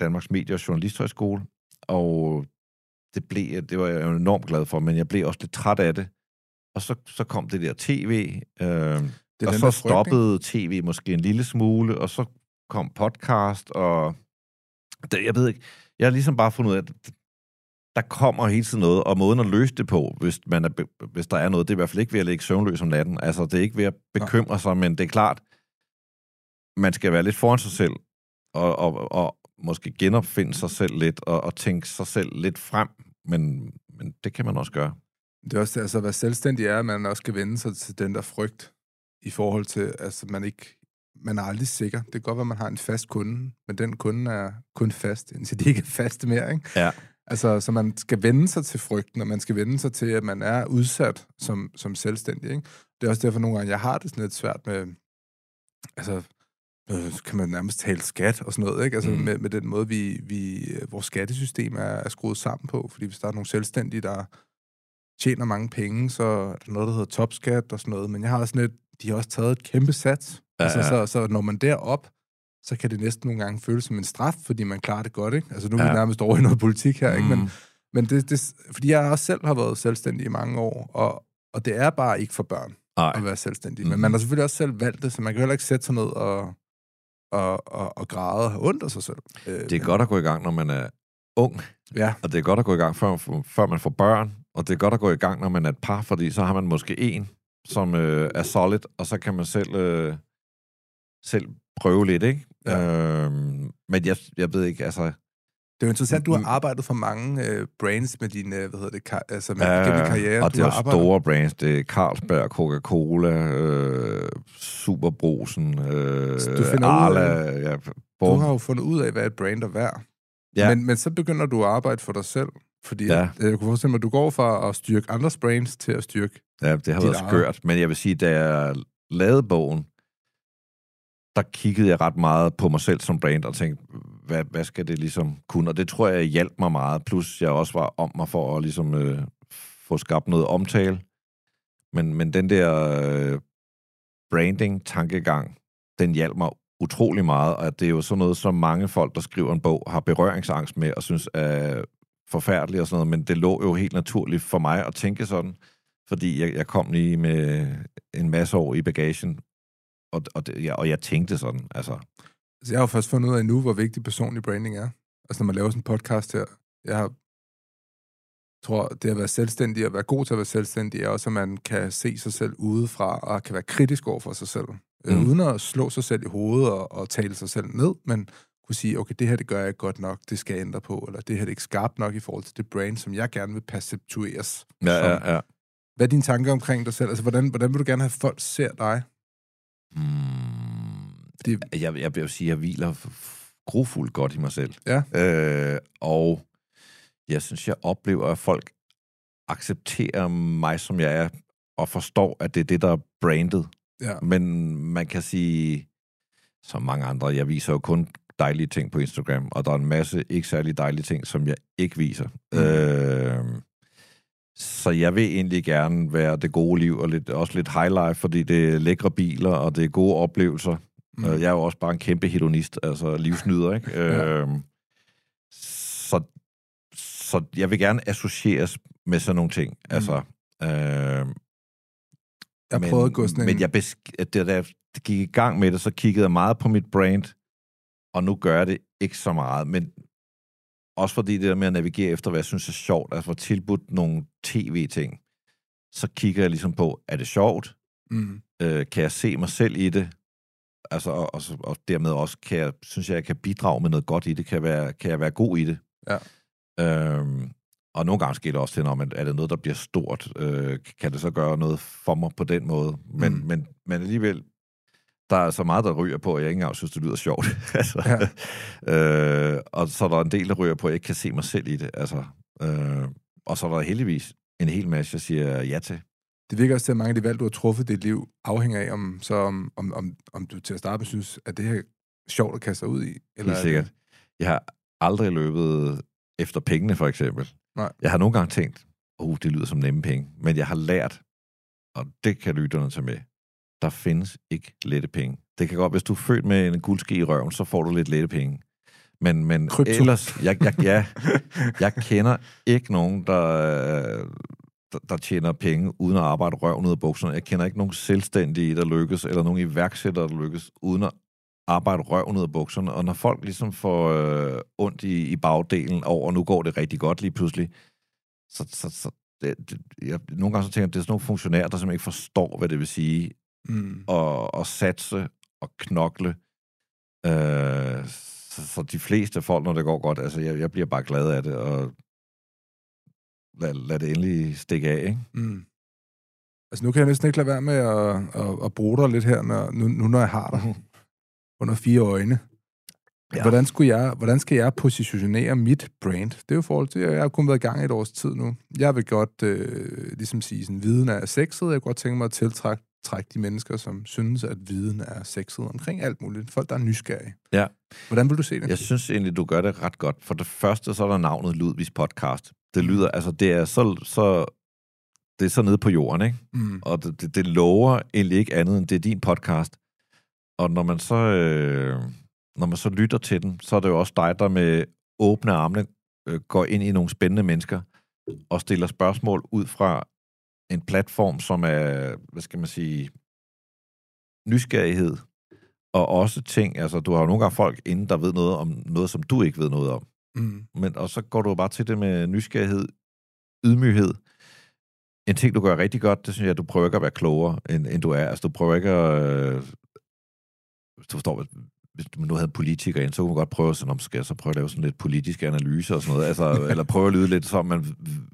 Danmarks Medie- og Journalisthøjskole, og det var jeg enormt glad for, men jeg blev også lidt træt af det. Og så kom det der tv, og så stoppede tv måske en lille smule, og så kom podcast, og det, jeg ved ikke, jeg har ligesom bare fundet ud af, at der kommer hele tiden noget, og måden at løse det på, hvis der er noget, det er i hvert fald ikke ved at ligge søvnløs om natten. Altså, det er ikke ved at bekymre sig, men det er klart, man skal være lidt foran sig selv, og måske genopfinde sig selv lidt, og tænke sig selv lidt frem, men det kan man også gøre. Det er også, altså, at være selvstændig er, at man også skal vende sig til den der frygt, i forhold til, altså, man er aldrig sikker. Det kan godt være, at man har en fast kunde, men den kunde er kun fast, indtil de ikke er faste mere, ikke? Ja. Altså, så man skal vende sig til frygten, og man skal vende sig til, at man er udsat som selvstændig, ikke? Det er også derfor, nogle gange, jeg har det sådan lidt svært med, altså, kan man nærmest tale skat og sådan noget, ikke? Altså med den måde, vores skattesystem er skruet sammen på. Fordi hvis der er nogle selvstændige, der tjener mange penge, så er der noget, der hedder topskat og sådan noget. Men jeg har også sådan et, de har også taget et kæmpe sats. Ja, altså, så når man derop, så kan det næsten nogle gange føles som en straf, fordi man klarer det godt, ikke? Altså nu er vi nærmest over i noget politik her, ikke? Men det, fordi jeg også selv har været selvstændig i mange år, og det er bare ikke for børn at være selvstændig. Men man har selvfølgelig også selv valgt det, så man kan heller ikke sætte sig ned og græde og have ondt af sig selv. Det er godt at gå i gang, når man er ung, og det er godt at gå i gang, før man får børn, og det er godt at gå i gang, når man er et par, fordi så har man måske en, som er solid, og så kan man selv prøve lidt, ikke? Men jeg ved ikke, altså... Det er jo interessant, du har arbejdet for mange brands med din, karriere. Og det er store brands. Det er Carlsberg, Coca-Cola, Superbrugsen, Arla. Du har jo fundet ud af, hvad et brand er værd. Ja. Men så begynder du at arbejde for dig selv. Fordi jeg kunne forestille mig, at du går fra at styrke andres brands til at styrke... Ja, det har været skørt. Men jeg vil sige, da jeg lavede bogen, der kiggede jeg ret meget på mig selv som brand og tænkte, hvad skal det ligesom kunne? Og det tror jeg hjalp mig meget. Plus jeg også var om mig for at ligesom få skabt noget omtale. Men den der branding-tankegang, den hjalp mig utrolig meget. Og det er jo sådan noget, som mange folk, der skriver en bog, har berøringsangst med og synes er forfærdeligt og sådan noget. Men det lå jo helt naturligt for mig at tænke sådan. Fordi jeg kom lige med en masse år i bagagen. Og jeg tænkte sådan, altså... Så jeg har jo først fundet ud af nu, hvor vigtig personlig branding er. Altså, når man laver sådan en podcast her, jeg tror, det at være selvstændig og være god til at være selvstændig, er også, at man kan se sig selv udefra og kan være kritisk over for sig selv. Uden at slå sig selv i hovedet og tale sig selv ned, men kunne sige, okay, det her, det gør jeg ikke godt nok, det skal jeg ændre på, eller det her, det er ikke skarpt nok i forhold til det brand, som jeg gerne vil perceptueres. Ja. Hvad er dine tanker omkring dig selv? Altså, hvordan vil du gerne have, folk ser dig? Jeg vil sige, at jeg hviler grufuldt godt i mig selv. Ja. Og jeg synes, jeg oplever, at folk accepterer mig, som jeg er, og forstår, at det er det, der er brandet. Ja. Men man kan sige, som mange andre, jeg viser jo kun dejlige ting på Instagram, og der er en masse ikke særlig dejlige ting, som jeg ikke viser. Så jeg vil egentlig gerne være det gode liv, og også lidt highlife, fordi det er lækre biler, og det er gode oplevelser. Jeg er jo også bare en kæmpe hedonist, altså livsnyder, ikke? Så jeg vil gerne associeres med sådan nogle ting. Altså, jeg prøvede at gå sådan en... Men da jeg gik i gang med det, så kiggede jeg meget på mit brand, og nu gør jeg det ikke så meget, men... Også fordi det der med at navigere efter, hvad jeg synes er sjovt, altså for tilbudt nogle tv-ting, så kigger jeg ligesom på, er det sjovt? Kan jeg se mig selv i det? Altså, og dermed også, synes jeg kan bidrage med noget godt i det. Kan jeg være god i det? Ja. Og nogle gange sker det også til, er det noget, der bliver stort? Kan det så gøre noget for mig på den måde? Men alligevel, der er så meget, der ryger på, og jeg ikke engang synes, det lyder sjovt. altså. Ja. Og så er der en del, der ryger på, at jeg ikke kan se mig selv i det. Altså. Og så er der heldigvis en hel masse, jeg siger ja til. Det virker også til, at mange af de valg, du har truffet dit liv, afhænger af, om du til at starte med synes, at det her er sjovt at kaste sig ud i. Eller helt sikkert. Jeg har aldrig løbet efter pengene, for eksempel. Nej. Jeg har nogle gange tænkt, det lyder som nemme penge, men jeg har lært, og det kan lytterne tage med, der findes ikke lette penge. Det kan godt, hvis du er født med en guldske i røven, så får du lidt lette penge. Men ellers, jeg kender ikke nogen, der tjener penge uden at arbejde røven ud af bukserne. Jeg kender ikke nogen selvstændige, der lykkes, eller nogen iværksættere, der lykkes, uden at arbejde røven ud af bukserne. Og når folk ligesom får ondt i bagdelen over, nu går det rigtig godt lige pludselig, så nogle gange så tænker jeg, at det er sådan nogle funktionærer, der simpelthen ikke forstår, hvad det vil sige, og satse og knokle. Så de fleste folk, når det går godt, altså jeg bliver bare glad af det, og lad det endelig stikke af, ikke? Altså nu kan jeg næsten ikke lade være med at bruge dig lidt her, når jeg har dig under fire øjne. Ja. Hvordan skal jeg positionere mit brand? Det er jo i forhold til, at jeg har kun været i gang et års tid nu. Jeg vil godt ligesom sige, sådan, viden er sexet. Jeg kunne godt tænke mig at trække de mennesker, som synes, at viden er sexet omkring alt muligt. Folk, der er nysgerrige. Ja. Hvordan vil du se det? Jeg synes egentlig, du gør det ret godt. For det første, så er der navnet Ludvigs Podcast. Det lyder, altså det er så det er så nede på jorden, ikke? Mm. Og det lover egentlig ikke andet, end det er din podcast. Og når man så, når man så lytter til den, så er det jo også dig, der med åbne arme går ind i nogle spændende mennesker og stiller spørgsmål ud fra en platform, som er, hvad skal man sige, nysgerrighed. Og også ting, altså du har jo nogle gange folk inde, der ved noget om noget, som du ikke ved noget om. Mm. Men, og så går du bare til det med nysgerrighed, ydmyghed. En ting, du gør rigtig godt, det synes jeg, at du prøver ikke at være klogere, end du er. Altså du prøver ikke at... du forstår, hvis du nu havde en politiker ind, så kunne man godt prøve sådan, om skal jeg så prøve at lave sådan lidt politiske analyser og sådan noget, altså, eller prøve at lyde lidt, så man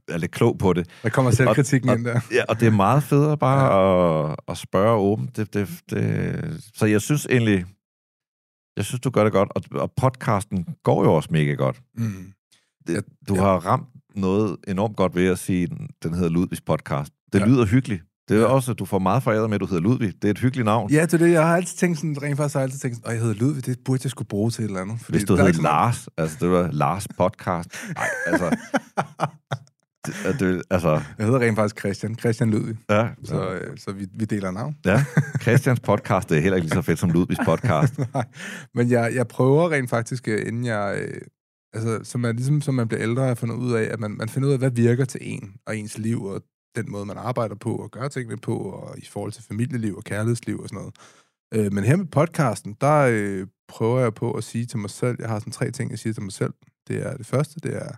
er lidt klog på det. Der kommer selvkritikken ind der. Ja, og det er meget federe bare at spørge åbent. Så jeg synes egentlig, du gør det godt, og podcasten går jo også mega godt. Mm. Du har ramt noget enormt godt ved at sige, den hedder Ludvigs Podcast. Det lyder hyggeligt. Det er også, at du får meget foræret med, at du hedder Ludvig. Det er et hyggeligt navn. Ja, det er det. Jeg har altid tænkt sådan, rent faktisk har jeg altid tænkt sådan, jeg hedder Ludvig, det burde jeg skulle bruge til et eller andet. Hvis du hedder Lars, altså det var Lars Podcast. Nej, altså... altså... Jeg hedder rent faktisk Christian Ludvig. Ja. Så vi deler navn. Ja, Christians podcast er heller ikke lige så fedt som Ludvigs podcast. Nej, men jeg prøver rent faktisk, inden jeg... altså, som man bliver ældre, at finde ud af, at man finder ud af, hvad virker til en og ens liv, og den måde, man arbejder på og gør tingene på, og i forhold til familieliv og kærlighedsliv og sådan noget. Men her med podcasten, der prøver jeg på at sige til mig selv, jeg har sådan 3 ting, jeg siger til mig selv. Det er det første, det er,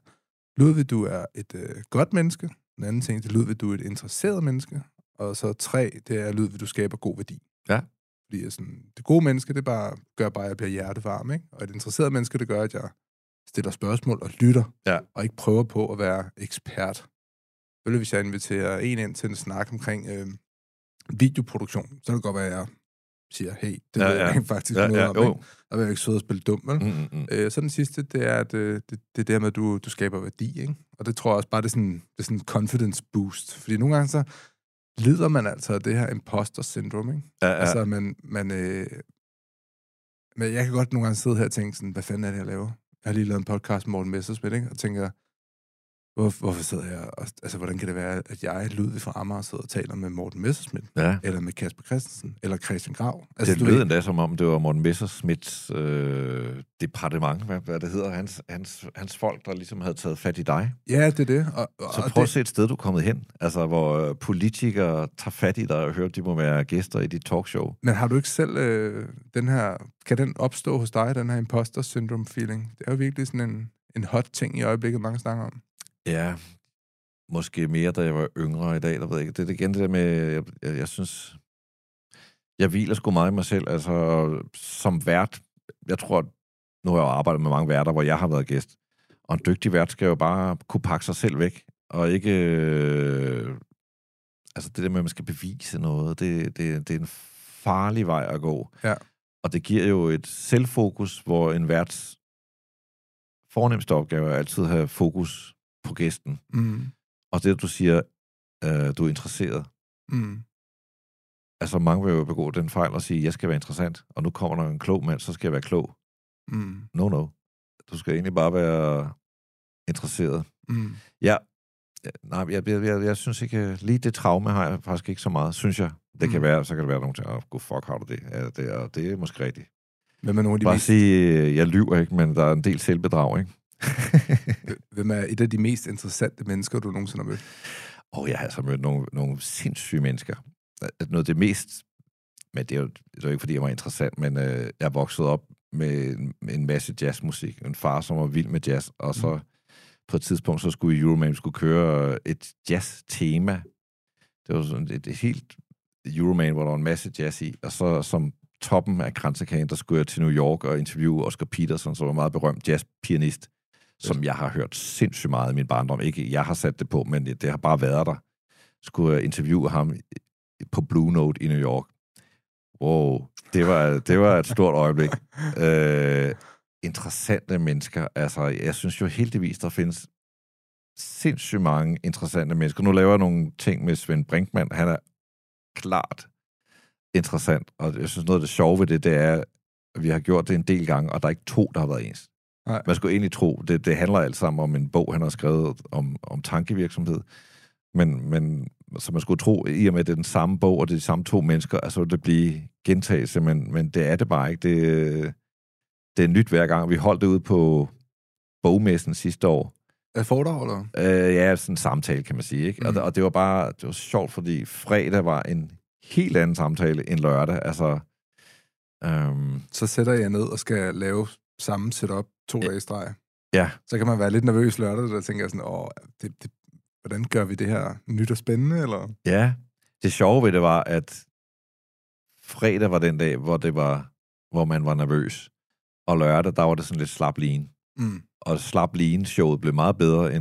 Ludvig, du er et godt menneske. Den anden ting, det er, Ludvig, du er et interesseret menneske. Og så 3, det er, Ludvig, du skaber god værdi. Ja. Fordi sådan, det gode menneske, det bare, gør bare, at jeg bliver hjertevarm, ikke? Og et interesseret menneske, det gør, at jeg stiller spørgsmål og lytter, og ikke prøver på at være ekspert. Hvis jeg inviterer en ind til en snak omkring videoproduktion, så kan det godt være, at jeg siger, hey, det ved jeg faktisk noget om, ikke? Der vil jeg ikke sidde og spille dum, vel? Så den sidste, det er, at det er der med, at du skaber værdi, ikke? Og det tror jeg også bare, det er sådan en confidence boost. Fordi nogle gange så lider man altså af det her imposter syndrome, ikke? Altså, men jeg kan godt nogle gange sidde her og tænke sådan, hvad fanden er det, jeg laver? Jeg har lige lavet en podcast med Morten Messerschmidt, ikke? Og tænker... Hvorfor sidder jeg... Altså, hvordan kan det være, at jeg, Ludvig fra Amager, sidder og taler med Morten Messerschmidt? Ja. Eller med Kasper Christensen? Eller Christian Grau? Altså, det lyder endda, som om det var Morten Messerschmidts departement. Hvad det hedder? Hans folk, der ligesom havde taget fat i dig. Ja, det er det. Så prøv at se et sted, du er kommet hen. Altså, hvor politikere tager fat i dig og hører, de må være gæster i dit talkshow. Men har du ikke selv den her... Kan den opstå hos dig, den her imposter syndrome feeling? Det er jo virkelig sådan en hot ting i øjeblikket, mange snakker om. Ja, måske mere, da jeg var yngre i dag, eller ved jeg ikke. Det er igen det der med, jeg synes, jeg hviler sgu meget i mig selv. Altså, som vært, jeg tror, nu har jeg arbejdet med mange værter, hvor jeg har været gæst. Og en dygtig vært skal jo bare kunne pakke sig selv væk. Og ikke, altså det der med, at man skal bevise noget, det er en farlig vej at gå. Ja. Og det giver jo et selvfokus, hvor en værts fornemste opgave er altid at have fokus på gæsten. Mm. Og det, du siger, du er interesseret. Mm. Altså, mange vil jo begå den fejl og sige, jeg skal være interessant, og nu kommer der en klog mand, så skal jeg være klog. Mm. No. Du skal egentlig bare være interesseret. Mm. Jeg synes ikke, lige det traume har jeg faktisk ikke så meget, synes jeg. Det kan være, så kan det være nogen ting, oh, fuck, har du det? Ja, det er måske rigtigt. Bare sige, jeg lyver ikke, men der er en del selvbedrag, ikke? Hvem er et af de mest interessante mennesker, du nogensinde har mødt? Jeg har altså mødt nogle sindssyge mennesker. Noget af det mest... Men det er jo ikke, fordi jeg var interessant, men jeg voksede op med en masse jazzmusik. En far, som var vild med jazz, og så på et tidspunkt, så skulle Euroman køre et jazz-tema. Det var sådan et helt Euroman, hvor der var en masse jazz i, og så som toppen af kransekagen, der skulle jeg til New York og interviewe Oscar Peterson, som var en meget berømt jazzpianist, som jeg har hørt sindssygt meget i min barndom. Ikke jeg har sat det på, men det har bare været der. Skulle jeg interviewe ham på Blue Note i New York. Wow, det var et stort øjeblik. Interessante mennesker. Altså, jeg synes jo heldigvis, der findes sindssygt mange interessante mennesker. Nu laver jeg nogle ting med Svend Brinkmann. Han er klart interessant, og jeg synes noget af det sjove ved det er, at vi har gjort det en del gange, og der er ikke 2, der har været ens. Nej. Man skulle egentlig tro, det handler alt sammen om en bog, han har skrevet om tankevirksomhed, men så man skulle tro, i og med, det er den samme bog, og det er de samme to mennesker, altså det bliver gentagelse, men det er det bare ikke. Det er nyt hver gang. Vi holdt det ude på bogmessen sidste år. Et foredrag, eller? Ja, sådan en samtale, kan man sige. Ikke? Mm. Og det var bare det var sjovt, fordi fredag var en helt anden samtale end lørdag. Altså, så sætter jeg ned og skal lave samme setup 2 dage i streg. Ja. Så kan man være lidt nervøs lørdag, der tænker sådan, hvordan gør vi det her nyt og spændende, eller? Ja, det sjove ved det var, at fredag var den dag, hvor man var nervøs. Og lørdag, der var det sådan lidt slap lean. Mm. Og slap lean-showet blev meget bedre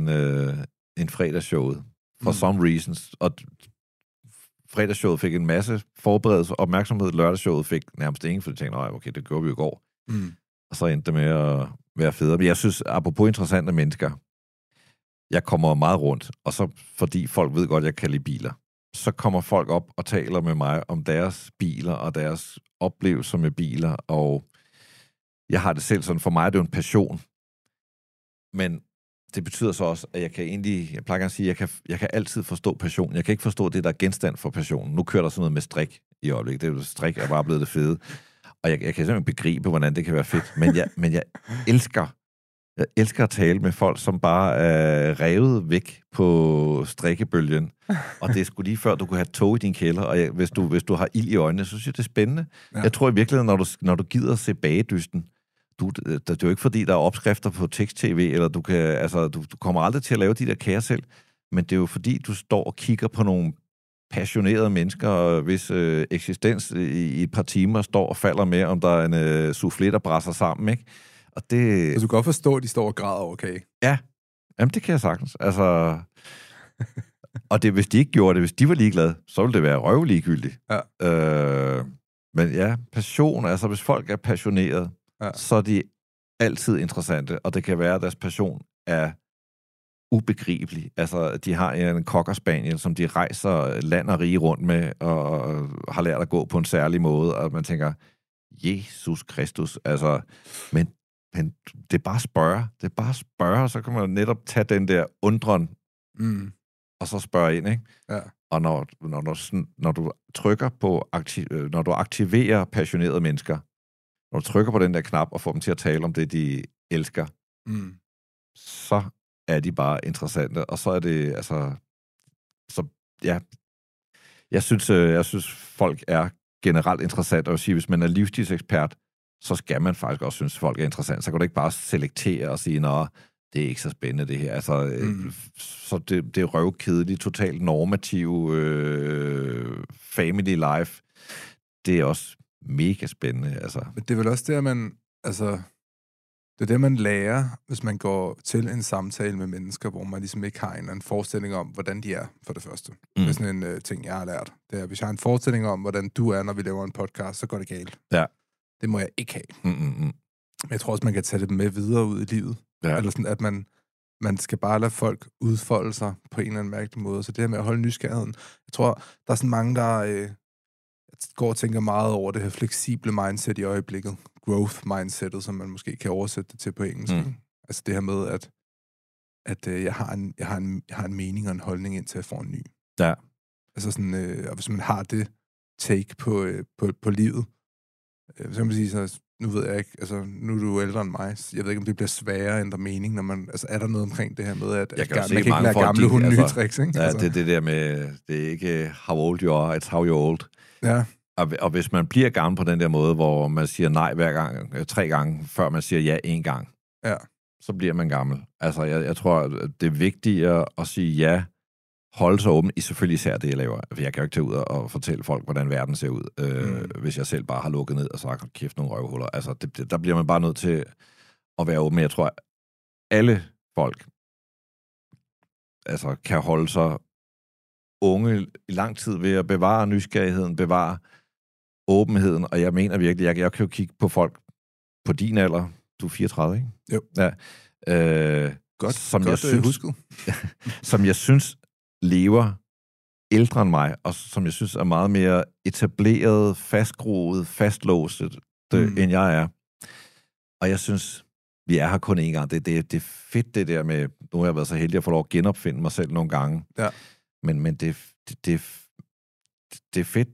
end fredagsshowet. For some reasons. Og fredagsshowet fik en masse forberedelse og opmærksomhed. Lørdagsshowet fik nærmest ingen, for de tænkte, okay, det gjorde vi jo i går. Mm. Og så endte det med at være federe. Men jeg synes, apropos interessante mennesker, jeg kommer meget rundt, og så fordi folk ved godt, at jeg kan lide biler, så kommer folk op og taler med mig om deres biler og deres oplevelser med biler, og jeg har det selv sådan, for mig er det jo en passion, men det betyder så også, at jeg kan altid forstå passion. Jeg kan ikke forstå det, der er genstand for passionen. Nu kører der sådan noget med strik i øjeblikket. Strik er bare blevet det fede, og jeg kan simpelthen begribe, hvordan det kan være fedt, men jeg elsker at tale med folk, som bare er revet væk på strikkebølgen. Og det er sgu lige før, du kunne have tog i din kælder, og hvis du har ild i øjnene, så synes jeg, det er spændende. Ja. Jeg tror i virkeligheden, når du gider at se bagedysten, det er jo ikke fordi, der er opskrifter på tekst-tv, eller du kommer aldrig til at lave de der kager selv, men det er jo fordi, du står og kigger på nogle passionerede mennesker, hvis eksistens i et par timer står og falder med, om der er en soufflé, der brænder sammen, ikke? Og det... Så du kan godt forstå, at de står og græder over kage. Ja, jamen det kan jeg sagtens. Altså... og det, hvis de ikke gjorde det, hvis de var ligeglade, så ville det være røvligegyldigt. Ja. Men ja, passion, altså hvis folk er passionerede, så er de altid interessante, og det kan være, at deres passion er ubegribelig. Altså, de har en cockerspaniel, som de rejser land og rige rundt med, og har lært at gå på en særlig måde, og man tænker, Jesus Kristus, altså, men det er bare at spørge, så kan man netop tage den der undren, og så spørge ind, ikke? Ja. Og når du aktiverer passionerede mennesker, når du trykker på den der knap og får dem til at tale om det, de elsker, så er de bare interessante, og så er det, altså, så, ja, jeg synes folk er generelt interessant, og jeg vil sige, hvis man er livsstilsekspert, så skal man faktisk også synes, at folk er interessant. Så kan du ikke bare selektere og sige, nå, det er ikke så spændende det her. Altså, så det er røvkedeligt, totalt normativ family life. Det er også mega spændende. Altså. Men det er vel også det, at man lærer, hvis man går til en samtale med mennesker, hvor man ligesom ikke har en eller anden forestilling om, hvordan de er, for det første. Det er sådan en ting, jeg har lært. Det er, hvis jeg har en forestilling om, hvordan du er, når vi laver en podcast, så går det galt. Ja. Det må jeg ikke have. Men jeg tror også, man kan tage det med videre ud i livet. Ja. Eller sådan, at man skal bare lade folk udfolde sig på en eller anden mærkelig måde. Så det her med at holde nysgerrigheden. Jeg tror, der er sådan mange, der går og tænker meget over det her fleksible mindset i øjeblikket. Growth mindsetet, som man måske kan oversætte det til på engelsk. Mm. Altså det her med, at jeg har en mening og en holdning, indtil jeg får en ny. Ja. Altså sådan, og hvis man har det take på livet, så kan man sige, så nu ved jeg ikke, altså nu er du ældre end mig, jeg ved ikke, om det bliver sværere end der mening, når man, altså er der noget omkring det her med, at jeg kan man kan ikke lære gamle hunde nye tricks, ikke? Ja, altså. Det er det der med, det er ikke how old you are, it's how you're old. Ja. Og hvis man bliver gammel på den der måde, hvor man siger nej hver gang, 3 gange, før man siger ja 1 gang, ja. Så bliver man gammel. Altså jeg tror, det er vigtigere at sige ja, holde sig åben, selvfølgelig især det, jeg laver. For jeg kan jo ikke tage ud og fortælle folk, hvordan verden ser ud, hvis jeg selv bare har lukket ned og sagt, kæft, nogle røvhuller. Altså, der bliver man bare nødt til at være åben. Jeg tror, at alle folk altså, kan holde sig unge i lang tid ved at bevare nysgerrigheden, bevare åbenheden, og jeg mener virkelig, jeg kan jo kigge på folk på din alder. Du er 34, ikke? Jo. Ja. Godt, som godt, jeg synes, husket. Som jeg synes lever ældre end mig, og som jeg synes er meget mere etableret, fastgroet, fastlåset, end jeg er. Og jeg synes, vi er her kun 1 gang. Det er fedt det der med, nu har jeg været så heldig at få lov at genopfinde mig selv nogle gange. Ja. Men det er fedt,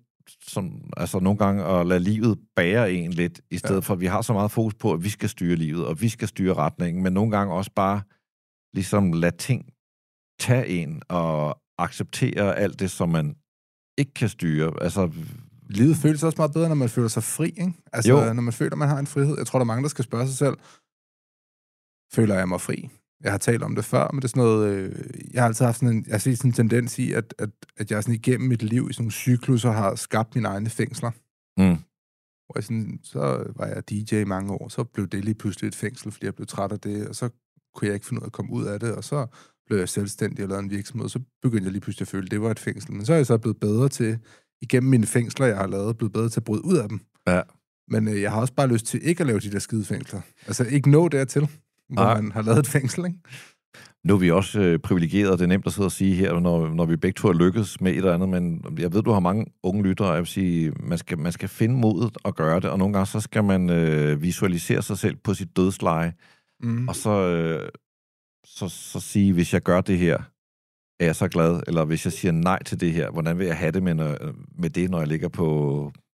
som, altså nogle gange at lade livet bære en lidt, i stedet for, at vi har så meget fokus på, at vi skal styre livet, og vi skal styre retningen, men nogle gange også bare ligesom lade ting tage en, og acceptere alt det, som man ikke kan styre. Altså, livet føles også meget bedre, når man føler sig fri, ikke? Altså, jo. Når man føler, man har en frihed. Jeg tror, der er mange, der skal spørge sig selv, føler jeg mig fri? Jeg har talt om det før, men det er sådan noget... jeg har altid haft sådan en, jeg har set sådan en tendens i, at jeg sådan igennem mit liv i sådan nogle cykluser har skabt mine egne fængsler. Mm. Hvor jeg sådan, så var jeg DJ i mange år, så blev det lige pludselig et fængsel, fordi jeg blev træt af det, og så kunne jeg ikke finde ud af at komme ud af det, og så blev jeg selvstændig og lavede en virksomhed, og så begyndte jeg lige pludselig at føle, at det var et fængsel. Men så er jeg så blevet bedre til, igennem mine fængsler, jeg har lavet, blevet bedre til at bryde ud af dem. Ja. Men jeg har også bare lyst til ikke at lave de der skide fængsler. Altså ikke nå dertil. Hvor man har lavet et fængsel, ikke? Nu er vi også privilegeret, det er nemt at sidde og sige her, når vi begge to har lykkes med et eller andet, men jeg ved, du har mange unge lyttere, og jeg vil sige, man skal finde modet og gøre det, og nogle gange så skal man visualisere sig selv på sit dødsleje, og så sige, hvis jeg gør det her, er jeg så glad, eller hvis jeg siger nej til det her, hvordan vil jeg have det med det, når jeg ligger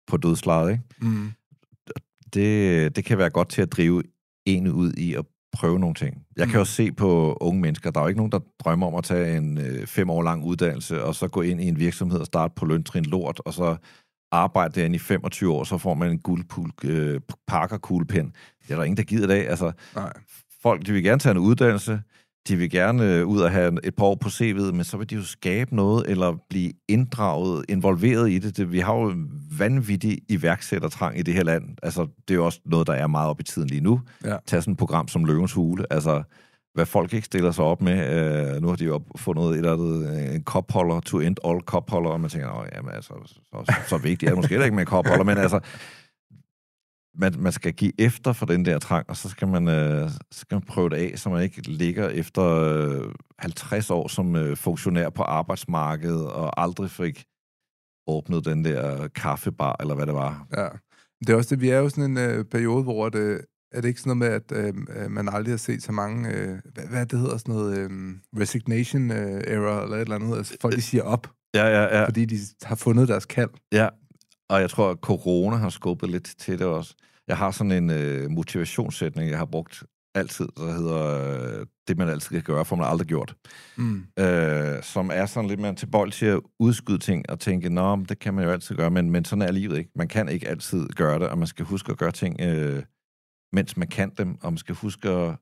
på dødslejet, ikke? Mm. Det kan være godt til at drive en ud i at prøve nogle ting. Jeg kan jo se på unge mennesker, der er jo ikke nogen, der drømmer om at tage en 5 år lang uddannelse, og så gå ind i en virksomhed og starte på løntrin lort, og så arbejde derinde i 25 år, så får man en guldpulk, pakkerkuglepen. Det er der ingen, der gider i dag. Altså, folk, de vil gerne tage en uddannelse, de vil gerne ud og have et par år på CV'et, men så vil de jo skabe noget, eller blive inddraget, involveret i det. Vi har jo vanvittig iværksættertrang i det her land. Altså, det er jo også noget, der er meget op i tiden lige nu. Ja. Tag sådan et program som Løvens Hule. Altså, hvad folk ikke stiller sig op med. Nu har de jo fundet et eller andet en kopholder, to end all kopholder, og man tænker, jamen altså, så vigtigt er det måske ikke med kopholder, men altså... Man skal give efter for den der trang, og så skal man prøve det af, så man ikke ligger efter 50 år som funktionær på arbejdsmarkedet, og aldrig fik åbnet den der kaffebar, eller hvad det var. Ja, det er også det. Vi er jo sådan en periode, hvor det, er det ikke sådan noget med, at man aldrig har set så mange, hvad det hedder, sådan noget resignation era, eller et eller andet, altså folk de siger op, ja. Fordi de har fundet deres kald. Ja. Og jeg tror, at corona har skubbet lidt til det også. Jeg har sådan en motivationssætning, jeg har brugt altid, der hedder det, man altid kan gøre, for man har aldrig gjort. Mm. Som er sådan lidt mere tilbøjelig til at udskyde ting og tænke, nå, det kan man jo altid gøre, men sådan er livet ikke. Man kan ikke altid gøre det, og man skal huske at gøre ting, mens man kan dem, og man skal huske at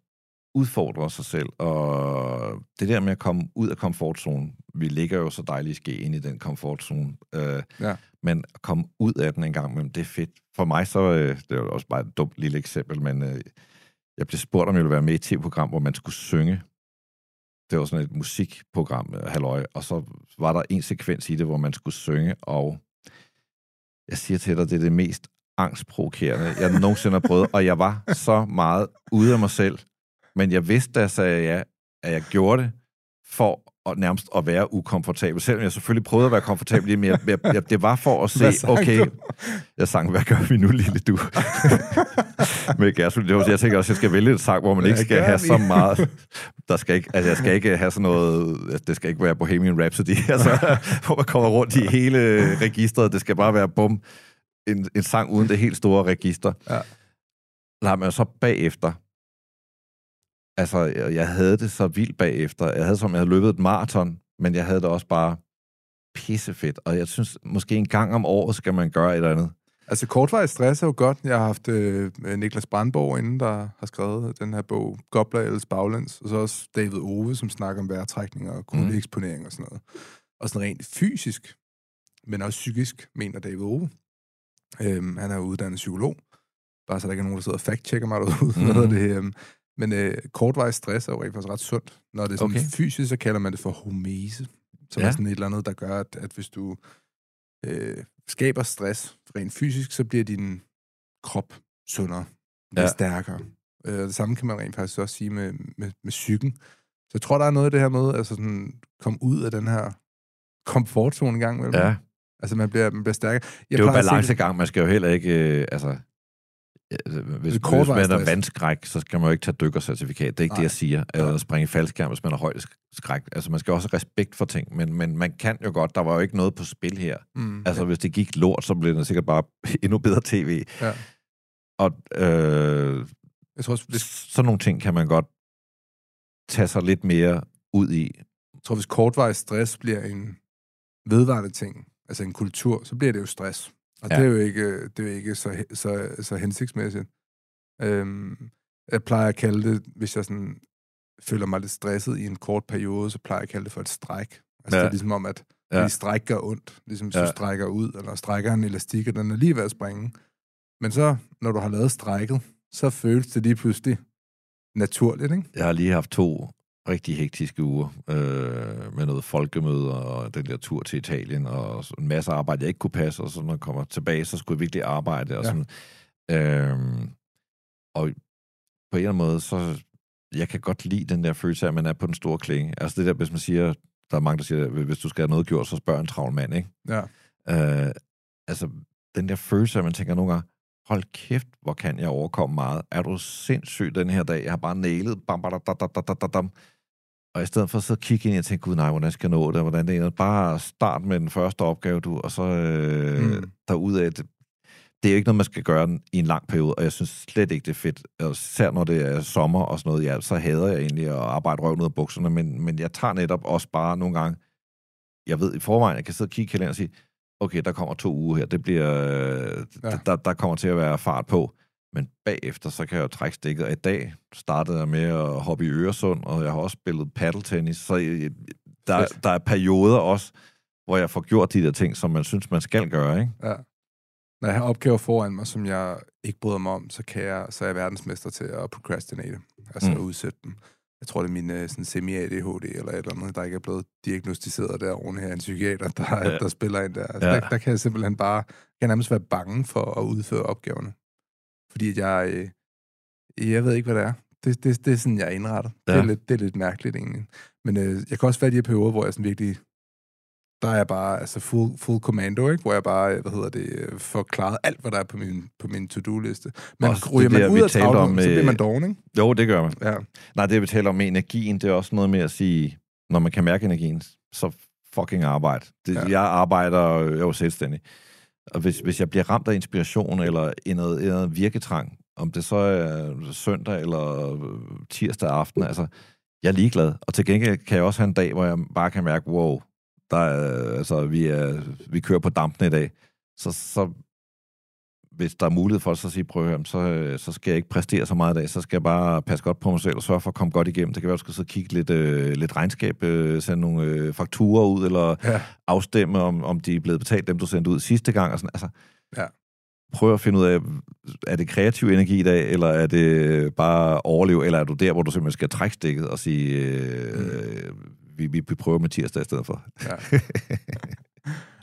udfordre sig selv. Og det der med at komme ud af komfortzonen, vi ligger jo så dejligt ske ind i den komfortzone, men at komme ud af den en gang imellem, det er fedt. For mig så, det er jo også bare et dumt lille eksempel, men jeg blev spurgt, om jeg ville være med i et tv-program, hvor man skulle synge. Det var sådan et musikprogram, halløj, og så var der en sekvens i det, hvor man skulle synge, og jeg siger til dig, det er det mest angstprovokerende, jeg nogensinde har prøvet, og jeg var så meget ude af mig selv, men jeg vidste, da jeg sagde ja, at jeg gjorde det, for og nærmest at være ukomfortabel. Selvom jeg selvfølgelig prøvede at være komfortabel, men jeg, det var for at se, okay, jeg sang, hvad gør vi nu, lille du? Men jeg tænker også, jeg skal vælge et sang, hvor man ikke skal have så meget... Der skal ikke, altså, jeg skal ikke have sådan noget... Det skal ikke være Bohemian Rhapsody, altså, hvor man kommer rundt i hele registret. Det skal bare være, bum, en sang uden det helt store register. Ja. Nej, men så bagefter... Altså, jeg havde det så vildt bagefter. Jeg havde som, jeg havde løbet et maraton, men jeg havde det også bare pissefedt. Og jeg synes, måske en gang om året skal man gøre et eller andet. Altså, kortvarig stress er jo godt. Jeg har haft Niklas Brandborg inden, der har skrevet den her bog, Gobler Elles Baglæns, og så også David Ove, som snakker om vejrtrækning og kuldeeksponering og sådan noget. Og sådan rent fysisk, men også psykisk, mener David Ove. Han er uddannet psykolog. Bare så der ikke er nogen, der sidder og fact-checker mig derude. Men kortvarig stress er jo ikke faktisk ret sundt. Når det er sådan fysisk, så kalder man det for hormese. Som er sådan et eller andet, der gør, at hvis du skaber stress rent fysisk, så bliver din krop sundere, bliver stærkere. Det samme kan man rent faktisk også sige med psyken. Så jeg tror, der er noget af det her med, altså sådan, kom ud af den her komfortzone en gang imellem. Altså man bliver stærkere. Det er jo balancegang, man skal jo heller ikke... Hvis man er vandskræk, så skal man jo ikke tage dykkercertifikat. Det er ikke det, jeg siger. Eller springe i faldskærm, hvis man er højdeskræk. Altså, man skal også have respekt for ting. Men man kan jo godt. Der var jo ikke noget på spil her. Hvis det gik lort, så blev det sikkert bare endnu bedre tv. Ja. Og jeg tror, sådan nogle ting kan man godt tage sig lidt mere ud i. Jeg tror, hvis kortvarig stress bliver en vedvarende ting, altså en kultur, så bliver det jo stress. Og det er jo ikke, så hensigtsmæssigt. Jeg plejer at kalde det, hvis jeg sådan føler mig lidt stresset i en kort periode, så plejer jeg at kalde det for et stræk. Altså det er ligesom om, at det stræk gør ondt. Ligesom hvis du strækker ud, eller strækker en elastik, og den er lige ved at springe. Men så, når du har lavet strækket, så føles det lige pludselig naturligt, ikke? Jeg har lige haft 2 rigtig hektiske uger med noget folkemøde og den der tur til Italien og en masse arbejde, jeg ikke kunne passe, og så når jeg kommer tilbage, så skulle jeg virkelig arbejde. Og, sådan. Og på en eller anden måde, så jeg kan godt lide den der følelse af, at man er på den store klinge. Altså det der, hvis man siger, der er mange, der siger, hvis du skal have noget gjort, så spørg en travl mand, ikke? Ja. Altså den der følelse af, man tænker nogle gange, hold kæft, hvor kan jeg overkomme meget. Er du sindssyg den her dag? Jeg har bare nailet. Bam, bam, bam, bam, bam, bam. Og i stedet for så kigge ind og tænke, gud nej, hvordan skal jeg nå det? Hvordan det er? Bare start med den første opgave, du, og så derudad. Det er jo ikke noget, man skal gøre i en lang periode, og jeg synes slet ikke, det er fedt. Og især når det er sommer og sådan noget, ja, så hader jeg egentlig at arbejde røven ud af bukserne, men jeg tager netop også bare nogle gange, jeg ved i forvejen, jeg kan sidde og kigge i kalenderen og sige, okay, der kommer 2 uger her, det bliver, der kommer til at være fart på, men bagefter, så kan jeg jo trække stikket. Og i dag startede jeg med at hoppe i Øresund, og jeg har også spillet paddeltennis, så der er perioder også, hvor jeg får gjort de der ting, som man synes, man skal gøre, ikke? Ja. Når jeg har opgaver foran mig, som jeg ikke bryder mig om, så er jeg verdensmester til at procrastinate, altså at udsætte dem. Jeg tror, det er min semi-ADHD eller et eller andet, der ikke er blevet diagnostiseret derovre her. En psykiater, der spiller ind der. Altså, der kan jeg simpelthen bare... Jeg kan nærmest være bange for at udføre opgaverne. Fordi jeg ved ikke, hvad det er. Det er sådan, jeg er indrettet. Ja. Det er lidt mærkeligt egentlig. Men jeg kan også være i de perioder, hvor jeg sådan virkelig... Der er jeg bare altså full commando, ikke? Hvor jeg bare, får klaret alt, hvad der er på min to-do-liste. Men ryger man ud af travlen, så bliver man doven, ikke? Jo, det gør man. Ja. Nej, det vi taler om med energien, det er også noget med at sige, når man kan mærke energien, så fucking arbejde. Jeg arbejder jo selvstændig. Og hvis jeg bliver ramt af inspiration eller en virketrang, om det så er søndag eller tirsdag aften, altså, jeg er ligeglad. Og til gengæld kan jeg også have en dag, hvor jeg bare kan mærke, wow, vi kører på dampen i dag, så hvis der er mulighed for så at sige, prøv at høre, så skal jeg ikke præstere så meget i dag, så skal jeg bare passe godt på mig selv og sørge for at komme godt igennem. Det kan være, at du skal så kigge lidt regnskab, sende nogle fakturer ud, eller afstemme, om de er blevet betalt, dem du sendte ud sidste gang. Og sådan. Altså, prøv at finde ud af, er det kreativ energi i dag, eller er det bare overleve, eller er du der, hvor du simpelthen skal trække stikket og sige... Vi prøver med tirsdag i stedet for. Ja.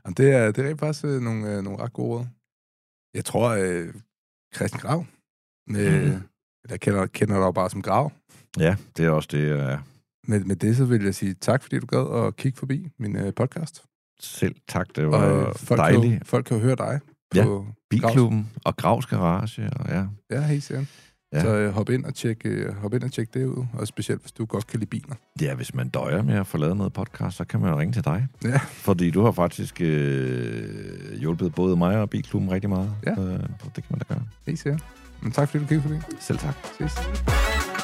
Jamen, det er rent faktisk nogle ret gode råd. Jeg tror, Christian Grau, jeg kender dig bare som Grau. Ja, det er også det, ja. Med det, så vil jeg sige tak, fordi du gad at kigge forbi min podcast. Selv tak, det var dejligt. Folk kan jo høre dig på Bilklubben og Graus Garage. Og, ja, helt sikkert. Ja. Så hop ind og tjek det ud, og specielt hvis du godt kan lide biler. Ja, hvis man døjer med at få lavet noget podcast, så kan man jo ringe til dig. Ja. Fordi du har faktisk hjulpet både mig og Bilklubben rigtig meget. Ja. Det kan man da gøre. Helt sikkert. Men tak fordi du kiggede forbi. Selv tak. Ses.